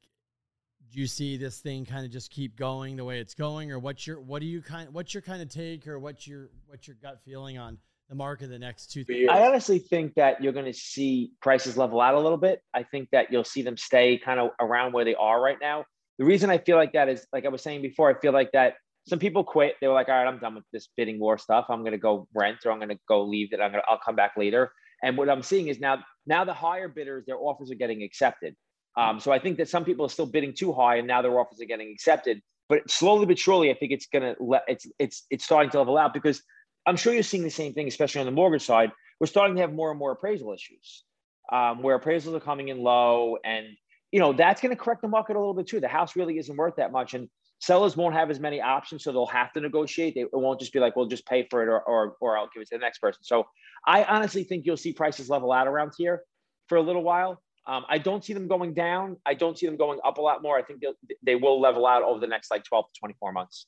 do you see this thing kind of just keep going the way it's going, or what's your, what do you kind of, what's your kind of take, or what's your, what's your gut feeling on the market the next two, three years? I honestly think that you're going to see prices level out a little bit. I think that you'll see them stay kind of around where they are right now. The reason I feel like that is, like I was saying before, I feel like that some people quit. They were like, all right, I'm done with this bidding war stuff. I'm going to go rent, or I'm going to go leave it. I'm going to, I'll come back later. And what I'm seeing is now, now the higher bidders, their offers are getting accepted. Um, so I think that some people are still bidding too high, and now their offers are getting accepted, but slowly but surely, I think it's going to let, it's, it's, it's starting to level out, because I'm sure you're seeing the same thing, especially on the mortgage side. We're starting to have more and more appraisal issues, um, where appraisals are coming in low, and you know, that's going to correct the market a little bit too. The house really isn't worth that much, and sellers won't have as many options. So they'll have to negotiate. They won't just be like, well, just pay for it, or, or, or I'll give it to the next person. So I honestly think you'll see prices level out around here for a little while. Um, I don't see them going down. I don't see them going up a lot more. I think they will level out over the next like twelve to twenty-four months.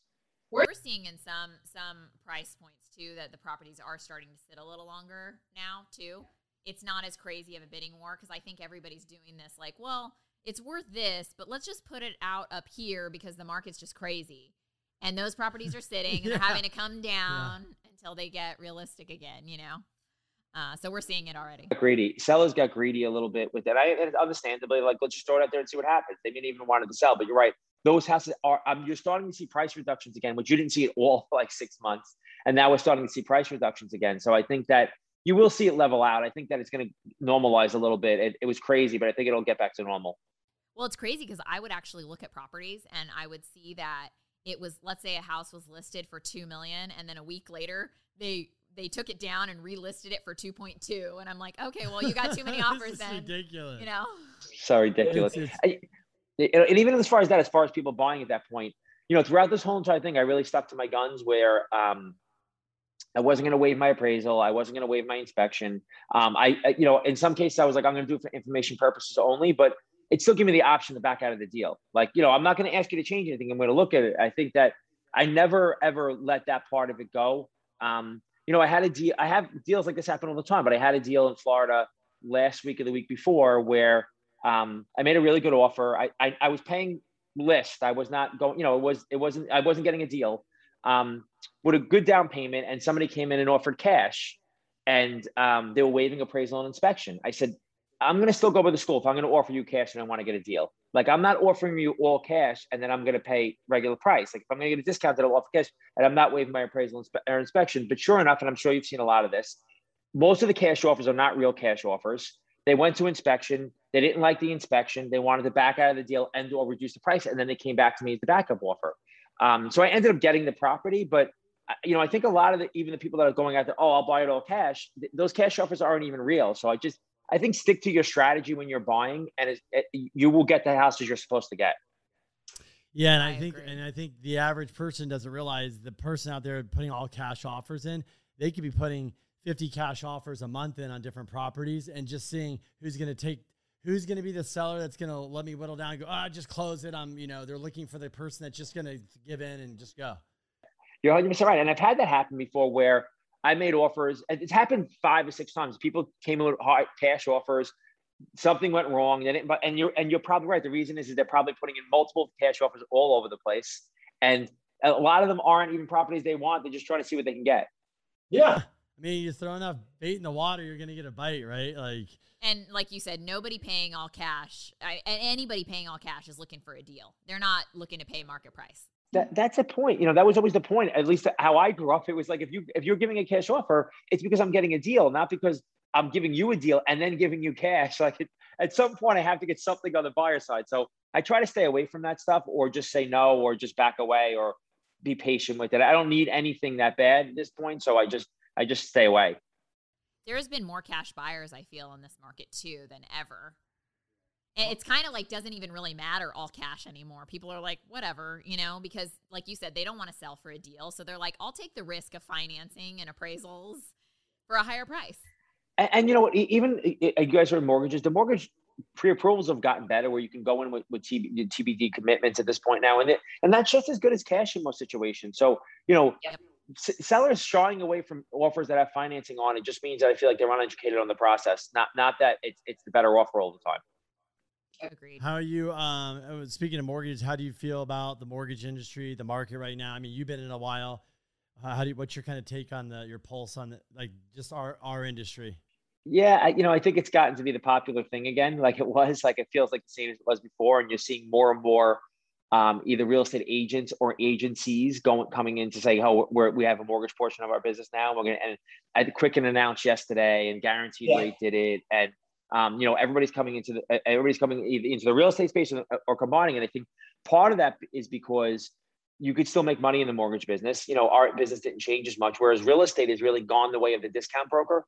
We're seeing in some, some price points too, that the properties are starting to sit a little longer now too. It's not as crazy of a bidding war, because I think everybody's doing this like, well, it's worth this, but let's just put it out up here because the market's just crazy. And those properties are sitting and yeah. They're having to come down yeah. until they get realistic again, you know? Uh, so we're seeing it already. Greedy. Sellers got greedy a little bit with that. I understandably, like, let's just throw it out there and see what happens. They didn't even want it to sell, but you're right. Those houses are, um, you're starting to see price reductions again, which you didn't see at all for like six months. And now we're starting to see price reductions again. So I think that you will see it level out. I think that it's going to normalize a little bit. It, it was crazy, but I think it'll get back to normal. Well, it's crazy because I would actually look at properties and I would see that it was, let's say a house was listed for two million dollars, and then a week later they they took it down and relisted it for two point two. And I'm like, okay, well, you got too many offers then. Ridiculous. You know? So ridiculous. It's, it's... I, and even as far as that, as far as people buying at that point, you know, throughout this whole entire thing, I really stuck to my guns where um, I wasn't going to waive my appraisal. I wasn't going to waive my inspection. Um, I, I, you know, in some cases I was like, I'm going to do it for information purposes only, but it still gave me the option to back out of the deal. Like, you know, I'm not going to ask you to change anything. I'm going to look at it. I think that I never, ever let that part of it go. Um, you know, I had a deal, I have deals like this happen all the time, but I had a deal in Florida last week or the week before where um, I made a really good offer. I, I, I was paying list. I was not going, you know, it was, it wasn't, I wasn't getting a deal um, with a good down payment, and somebody came in and offered cash, and um, they were waiving appraisal and inspection. I said, I'm going to still go by the school. If I'm going to offer you cash and I want to get a deal, like, I'm not offering you all cash and then I'm going to pay regular price. Like, if I'm going to get a discount, that I'll offer cash and I'm not waiving my appraisal inspe- or inspection. But sure enough, and I'm sure you've seen a lot of this, most of the cash offers are not real cash offers. They went to inspection. They didn't like the inspection. They wanted to back out of the deal and or reduce the price. And then they came back to me as the backup offer. Um, so I ended up getting the property, but you know, I think a lot of the, even the people that are going out there, oh, I'll buy it all cash. Th- those cash offers aren't even real. So I just, I think stick to your strategy when you're buying, and it, it, you will get the houses you're supposed to get. Yeah, and I, I think agree. and I think the average person doesn't realize the person out there putting all cash offers in, they could be putting fifty cash offers a month in on different properties, and just seeing who's going to take, who's going to be the seller that's going to let me whittle down and go, oh, just close it. I'm, you know, they're looking for the person that's just going to give in and just go. You're one hundred percent right, and I've had that happen before where I made offers. It's happened five or six times. People came in with hard cash offers. Something went wrong. They didn't, and you're and you're probably right. The reason is, is they're probably putting in multiple cash offers all over the place. And a lot of them aren't even properties they want. They're just trying to see what they can get. Yeah. I mean, you throw enough bait in the water, you're going to get a bite, right? Like, and like you said, nobody paying all cash, I, and anybody paying all cash is looking for a deal. They're not looking to pay market price. That, that's a point. You know, that was always the point, at least how I grew up. It was like, if you, if you're giving a cash offer, it's because I'm getting a deal, not because I'm giving you a deal and then giving you cash. Like, it, at some point I have to get something on the buyer side. So I try to stay away from that stuff, or just say no, or just back away, or be patient with it. I don't need anything that bad at this point. So I just, I just stay away. There has been more cash buyers, I feel, in this market too, than ever. It's kind of like, doesn't even really matter all cash anymore. People are like, whatever, you know, because like you said, they don't want to sell for a deal. So they're like, I'll take the risk of financing and appraisals for a higher price. And, and you know what, even you guys are in mortgages, the mortgage pre-approvals have gotten better, where you can go in with, with T B D commitments at this point now. And, it, and that's just as good as cash in most situations. So, you know, yep. s- sellers shying away from offers that have financing on, it just means that I feel like they're uneducated on the process. Not, not that it's, it's the better offer all the time. Agreed. How are you, um, speaking of mortgages, how do you feel about the mortgage industry, the market right now? I mean, you've been in a while. Uh, how do you, what's your kind of take on the, your pulse on the, like just our, our industry? Yeah. I, you know, I think it's gotten to be the popular thing again. Like it was, like, it feels like the same as it was before. And you're seeing more and more, um, either real estate agents or agencies going, coming in to say, oh, we're, we have a mortgage portion of our business now. We're going to, and I Quicken announced yesterday, and Guaranteed yeah. Rate did it. And, Um, you know, everybody's coming into the everybody's coming either into the real estate space or, or combining. And I think part of that is because you could still make money in the mortgage business. You know, our business didn't change as much, whereas real estate has really gone the way of the discount broker.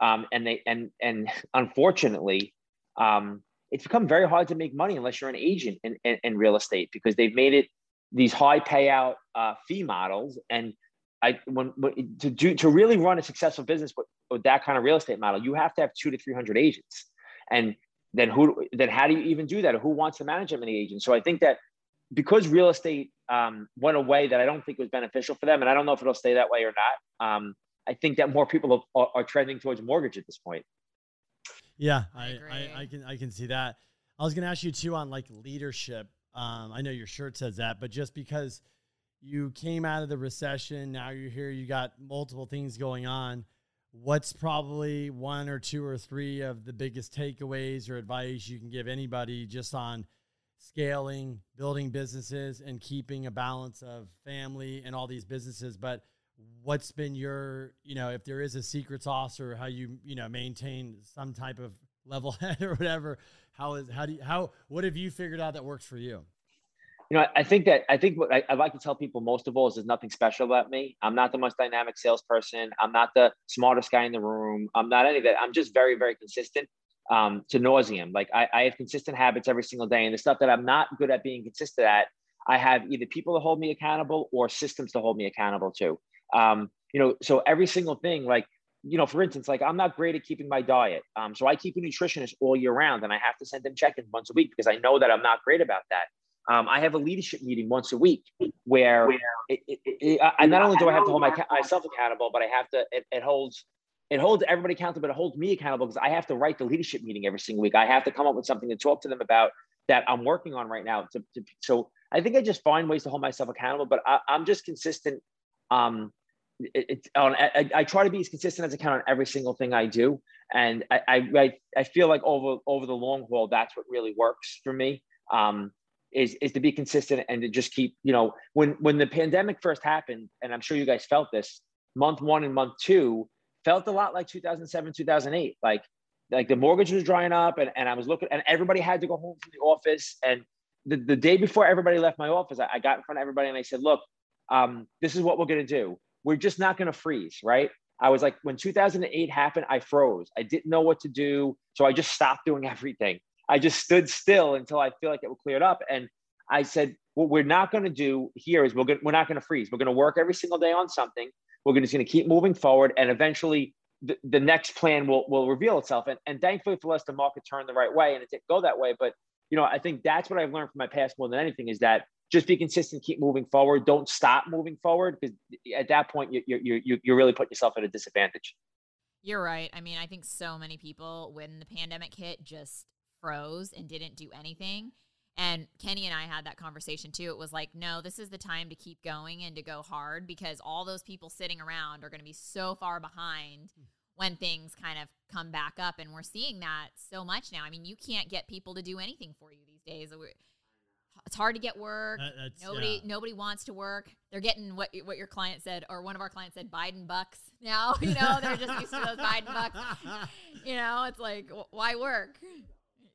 Um, and they and and unfortunately, um, it's become very hard to make money unless you're an agent in, in, in real estate, because they've made it these high payout uh, fee models. And I when, when to do to really run a successful business with, with that kind of real estate model, you have to have two to three hundred agents, and then who? Then how do you even do that? Who wants to manage that many agents? So I think that because real estate um, went away, that I don't think was beneficial for them, and I don't know if it'll stay that way or not. Um, I think that more people are, are trending towards mortgage at this point. Yeah, I, I, I can I can see that. I was going to ask you too on like leadership. Um, I know your shirt says that, but just because you came out of the recession, now you're here, you got multiple things going on. What's probably one or two or three of the biggest takeaways or advice you can give anybody just on scaling, building businesses, and keeping a balance of family and all these businesses? But what's been your, you know, if there is a secret sauce, or how you, you know, maintain some type of level head or whatever, how is, how do you, how, what have you figured out that works for you? You know, I think that I think what I, I like to tell people most of all is there's nothing special about me. I'm not the most dynamic salesperson. I'm not the smartest guy in the room. I'm not any of that. I'm just very, very consistent um, to nauseam. Like I, I have consistent habits every single day, and the stuff that I'm not good at being consistent at, I have either people to hold me accountable or systems to hold me accountable to. Um, you know, so every single thing, like you know, for instance, like I'm not great at keeping my diet. Um, so I keep a nutritionist all year round and I have to send them check-ins once a week because I know that I'm not great about that. Um, I have a leadership meeting once a week where, where it, it, it, I, not only do I have to hold my, myself accountable, but I have to, it, it holds, it holds everybody accountable, but it holds me accountable because I have to write the leadership meeting every single week. I have to come up with something to talk to them about that I'm working on right now. To, to, so I think I just find ways to hold myself accountable, but I, I'm just consistent. Um, it, it, on, I, I try to be as consistent as I can on every single thing I do. And I, I, I feel like over, over the long haul, that's what really works for me. Um, is is to be consistent and to just keep, you know, when, when the pandemic first happened, and I'm sure you guys felt this, month one and month two felt a lot like two thousand seven, two thousand eight, like, like the mortgage was drying up and, and I was looking and everybody had to go home from the office. And the, the day before everybody left my office, I, I got in front of everybody and I said, look, um, this is what we're going to do. We're just not going to freeze. Right. I was like, when two thousand eight happened, I froze. I didn't know what to do. So I just stopped doing everything. I just stood still until I feel like it would clear it up. And I said, what we're not going to do here is we're gonna, we're not going to freeze. We're going to work every single day on something. We're gonna, just going to keep moving forward. And eventually the, the next plan will, will reveal itself. And, and thankfully for us, the market turned the right way and it didn't go that way. But, you know, I think that's what I've learned from my past more than anything is that just be consistent, keep moving forward. Don't stop moving forward, because at that point, you, you, you, you're really putting yourself at a disadvantage. You're right. I mean, I think so many people when the pandemic hit just froze and didn't do anything. And Kenny and I had that conversation too. It was like, no, this is the time to keep going and to go hard, because all those people sitting around are going to be so far behind when things kind of come back up. And we're seeing that so much now. I mean, you can't get people to do anything for you these days. It's hard to get work. That, nobody, yeah. nobody wants to work. They're getting what what your client said, or one of our clients said, Biden bucks now, you know, they're just used to those Biden bucks. You know, it's like, why work?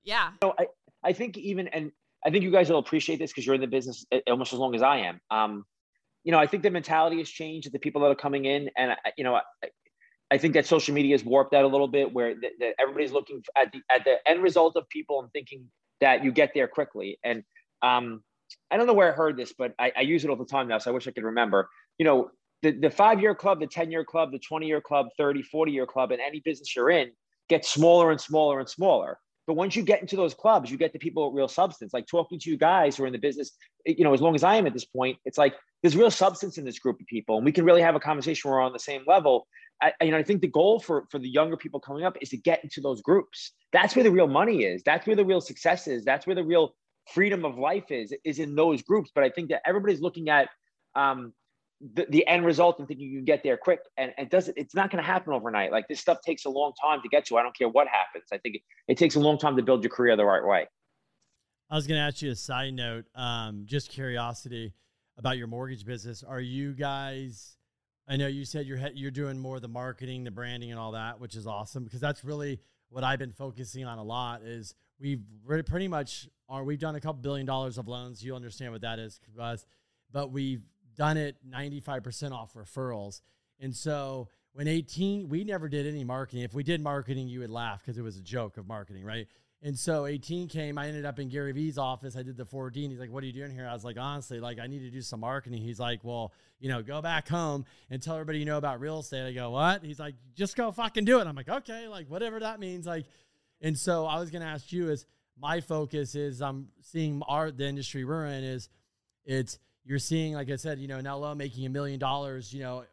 Yeah. So I, I think even, and I think you guys will appreciate this because you're in the business almost as long as I am. Um, you know, I think the mentality has changed, the people that are coming in. And, I, you know, I, I think that social media has warped that a little bit, where the, the, everybody's looking at the, at the end result of people and thinking that you get there quickly. And um, I don't know where I heard this, but I, I use it all the time now. So I wish I could remember, you know, the, the five-year club, the ten-year club, the twenty-year club, thirty, forty-year club, and any business you're in gets smaller and smaller and smaller. But once you get into those clubs, you get the people with real substance, like talking to you guys who are in the business, you know, as long as I am at this point, it's like, there's real substance in this group of people. And we can really have a conversation where we're on the same level. I, you know, I think the goal for, for the younger people coming up is to get into those groups. That's where the real money is. That's where the real success is. That's where the real freedom of life is, is in those groups. But I think that everybody's looking at um, the, the end result and thinking you can get there quick. And, and it doesn't, it's not going to happen overnight. Like, this stuff takes a long time to get to. I don't care what happens. I think it, it takes a long time to build your career the right way. I was going to ask you a side note, um, just curiosity about your mortgage business. Are you guys, I know you said you're, you're doing more of the marketing, the branding and all that, which is awesome, because that's really what I've been focusing on a lot. Is we've really pretty much are, we've done a couple billion dollars of loans. You'll understand what that is, but we've done it ninety-five percent off referrals. And so when eighteen, we never did any marketing. If we did marketing, you would laugh because it was a joke of marketing, right? And so eighteen came, I ended up in Gary Vee's office. I did the four D and he's like, what are you doing here? I was like, honestly, like I need to do some marketing. He's like, well, you know, go back home and tell everybody you know about real estate. I go, what? He's like, just go fucking do it. I'm like, okay, like whatever that means. Like, and so I was going to ask you is my focus is I'm seeing our, the industry we're in is it's, you're seeing, like I said, you know, an L O making a million dollars, you know,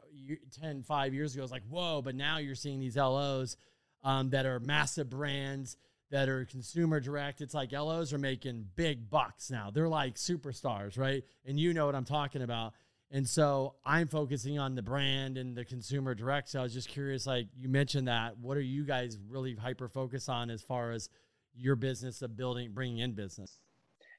ten, five years ago, it's like, whoa, but now you're seeing these L Os um, that are massive brands that are consumer direct. It's like L Os are making big bucks now. They're like superstars, right? And you know what I'm talking about. And so I'm focusing on the brand and the consumer direct. So I was just curious, like you mentioned that, what are you guys really hyper-focused on as far as your business of building, bringing in business?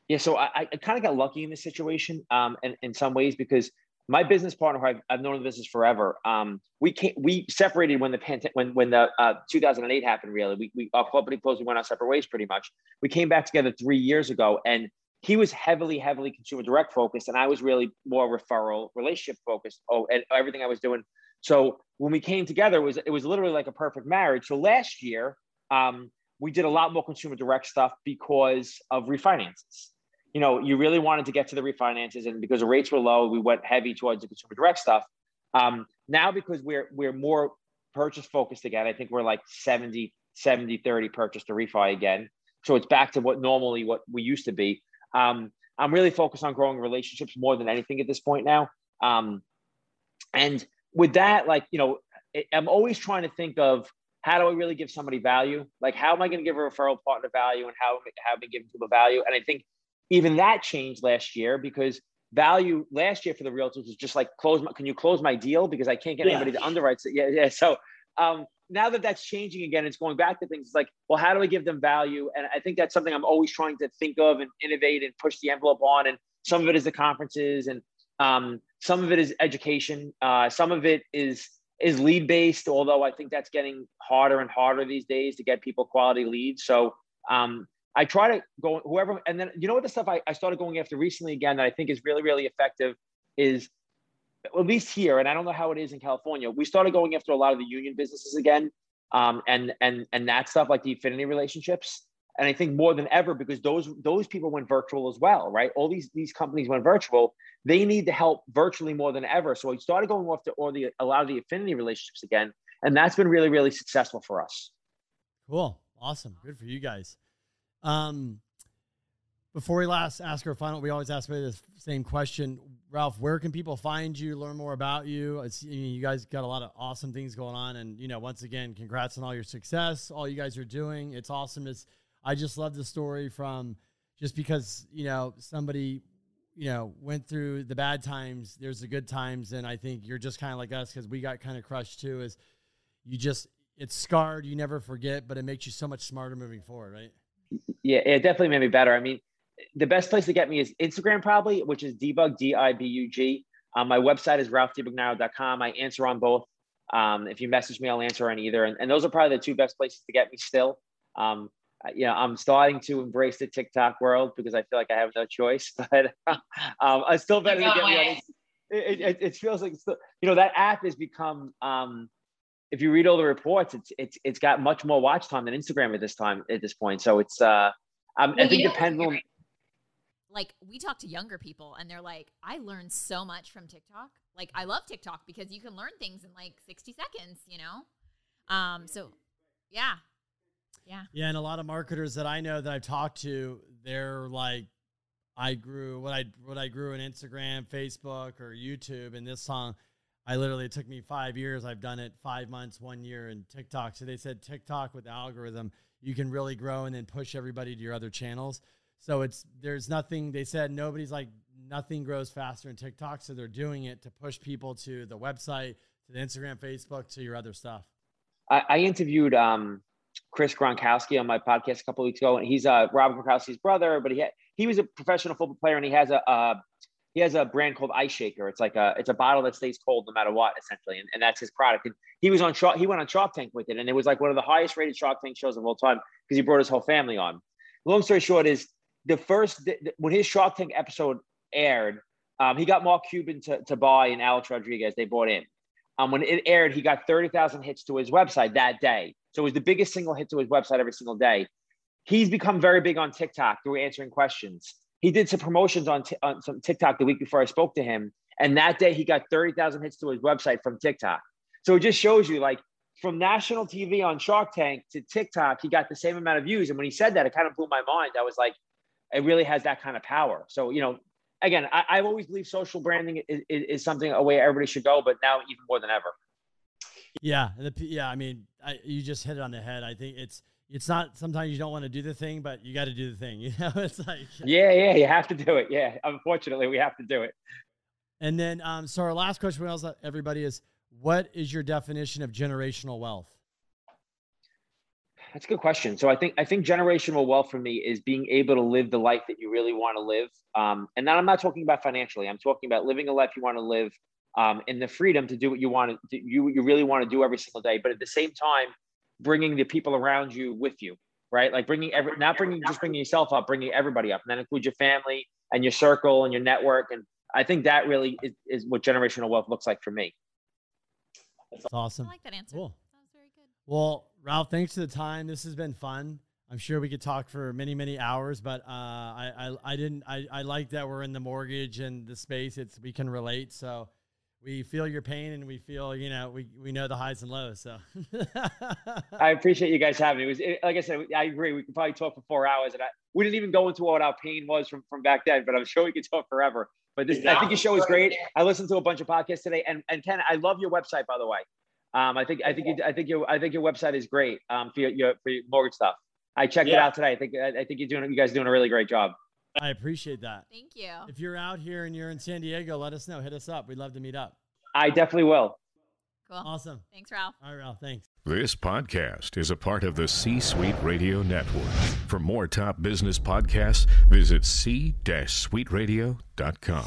Yeah, so I, I kind of got lucky in this situation, um, and in some ways, because my business partner, who I've, I've known in the business forever, um, we came, we separated when the pandemic, when when the uh, two thousand eight happened. Really, we, we our company closed. We went our separate ways, pretty much. We came back together three years ago, and he was heavily, heavily consumer direct focused, and I was really more referral, relationship focused. Oh, and everything I was doing. So when we came together, it was it was literally like a perfect marriage. So last year, um, we did a lot more consumer direct stuff because of refinances. You know, you really wanted to get to the refinances, and because the rates were low, we went heavy towards the consumer direct stuff. Um, now, because we're we're more purchase focused again. I think we're like seventy, seventy, thirty purchase to refi again. So it's back to what normally what we used to be. Um, I'm really focused on growing relationships more than anything at this point now. Um, and with that, like, you know, I'm always trying to think of how do I really give somebody value? Like, how am I going to give a referral partner value and how have I given people value? And I think even that changed last year because value last year for the realtors was just like, close. My, can you close my deal? Because I can't get yeah. anybody to underwrite. So, yeah, yeah. So um, now that that's changing again, it's going back to things. It's like, well, how do I give them value? And I think that's something I'm always trying to think of and innovate and push the envelope on. And some of it is the conferences and um, some of it is education. Uh, some of it is is lead-based, although I think that's getting harder and harder these days to get people quality leads. So um, I try to go whoever, and then, you know what, the stuff I, I started going after recently again that I think is really, really effective is, at least here, and I don't know how it is in California, we started going after a lot of the union businesses again um, and, and, and that stuff, like the affinity relationships. And I think more than ever, because those those people went virtual as well, right? All these these companies went virtual. They need to help virtually more than ever. So we started going off to all the, a lot of the affinity relationships again. And that's been really, really successful for us. Cool. Awesome. Good for you guys. Um, before we last ask our final, we always ask me this same question. Ralph, where can people find you, learn more about you? It's, you know, you guys got a lot of awesome things going on. And, you know, once again, congrats on all your success, all you guys are doing. It's awesome. It's, I just love the story from just because, you know, somebody, you know, went through the bad times, there's the good times. And I think you're just kind of like us because we got kind of crushed too, is you just, it's scarred, you never forget, but it makes you so much smarter moving forward, right? Yeah, it definitely made me better. I mean, the best place to get me is Instagram probably, which is debug, D I B U G. Um, my website is ralph d bugnara dot com. I answer on both. Um, if you message me, I'll answer on either. And, and those are probably the two best places to get me still. Um, you know, I'm starting to embrace the TikTok world because I feel like I have no choice, but um, it's still better to get me on. It, it, it feels like, it's still, you know, that app has become, um, if you read all the reports, it's, it's, it's got much more watch time than Instagram at this time, at this point. So it's, uh, um, well, I think depends on. Like, we talk to younger people and they're like, I learned so much from TikTok. Like, I love TikTok because you can learn things in like sixty seconds, you know? Um, so yeah. Yeah. Yeah. And a lot of marketers that I know that I've talked to, they're like, I grew what I, what I grew in Instagram, Facebook, or YouTube. And this song, I literally, it took me five years. I've done it five months, one year in TikTok. So they said TikTok with the algorithm, you can really grow and then push everybody to your other channels. So it's, there's nothing, they said, nobody's like, nothing grows faster in TikTok. So they're doing it to push people to the website, to the Instagram, Facebook, to your other stuff. I, I interviewed, um, Chris Gronkowski on my podcast a couple of weeks ago, and he's uh, Robert Gronkowski's brother. But he had, he was a professional football player, and he has a uh, he has a brand called Ice Shaker. It's like a it's a bottle that stays cold no matter what, essentially, and, and that's his product. And he was on he went on Shark Tank with it, and it was like one of the highest rated Shark Tank shows of all time because he brought his whole family on. Long story short is the first the, the, when his Shark Tank episode aired, um, he got Mark Cuban to to buy and Alex Rodriguez. They bought in. Um, when it aired, he got thirty thousand hits to his website that day. So it was the biggest single hit to his website every single day. He's become very big on TikTok through answering questions. He did some promotions on, on some TikTok the week before I spoke to him. And that day he got thirty thousand hits to his website from TikTok. So it just shows you, like, from national T V on Shark Tank to TikTok, he got the same amount of views. And when he said that, it kind of blew my mind. I was like, it really has that kind of power. So, you know, again, I, I've always believed social branding is, is, is something a way everybody should go, but now even more than ever. Yeah. The, yeah. I mean, I, you just hit it on the head. I think it's, it's not, sometimes you don't want to do the thing, but you got to do the thing, you know, it's like, yeah, yeah, you have to do it. Yeah. Unfortunately we have to do it. And then, um, so our last question, else, everybody is, what is your definition of generational wealth? That's a good question. So I think, I think generational wealth for me is being able to live the life that you really want to live. Um, and now I'm not talking about financially, I'm talking about living a life you want to live. Um, and the freedom to do what you want to do, you, you really want to do every single day, but at the same time, bringing the people around you with you, right? Like bringing every, not bringing, just bringing yourself up, bringing everybody up. And that includes your family and your circle and your network. And I think that really is, is what generational wealth looks like for me. That's awesome. I like that answer. Cool. That was very good. Well, Ralph, thanks for the time. This has been fun. I'm sure we could talk for many, many hours, but uh, I, I, I didn't, I, I like that we're in the mortgage and the space it's, we can relate. So we feel your pain, and we feel, you know, we, we know the highs and lows. So I appreciate you guys having it. It was, it, like I said, I agree. We could probably talk for four hours and I, we didn't even go into what our pain was from, from back then, but I'm sure we could talk forever. But this, yeah. I think your show is great. I listened to a bunch of podcasts today, and, and Ken, I love your website, by the way. Um, I think, I think, you, I think your, I think your website is great um, for your, your, for your mortgage stuff. I checked yeah. it out today. I think, I, I think you're doing, you guys are doing a really great job. I appreciate that. Thank you. If you're out here and you're in San Diego, let us know, hit us up. We'd love to meet up. I definitely will. Cool. Awesome. Thanks, Ralph. All right, Ralph. Thanks. This podcast is a part of the C-Suite Radio Network. For more top business podcasts, visit c suite radio dot com.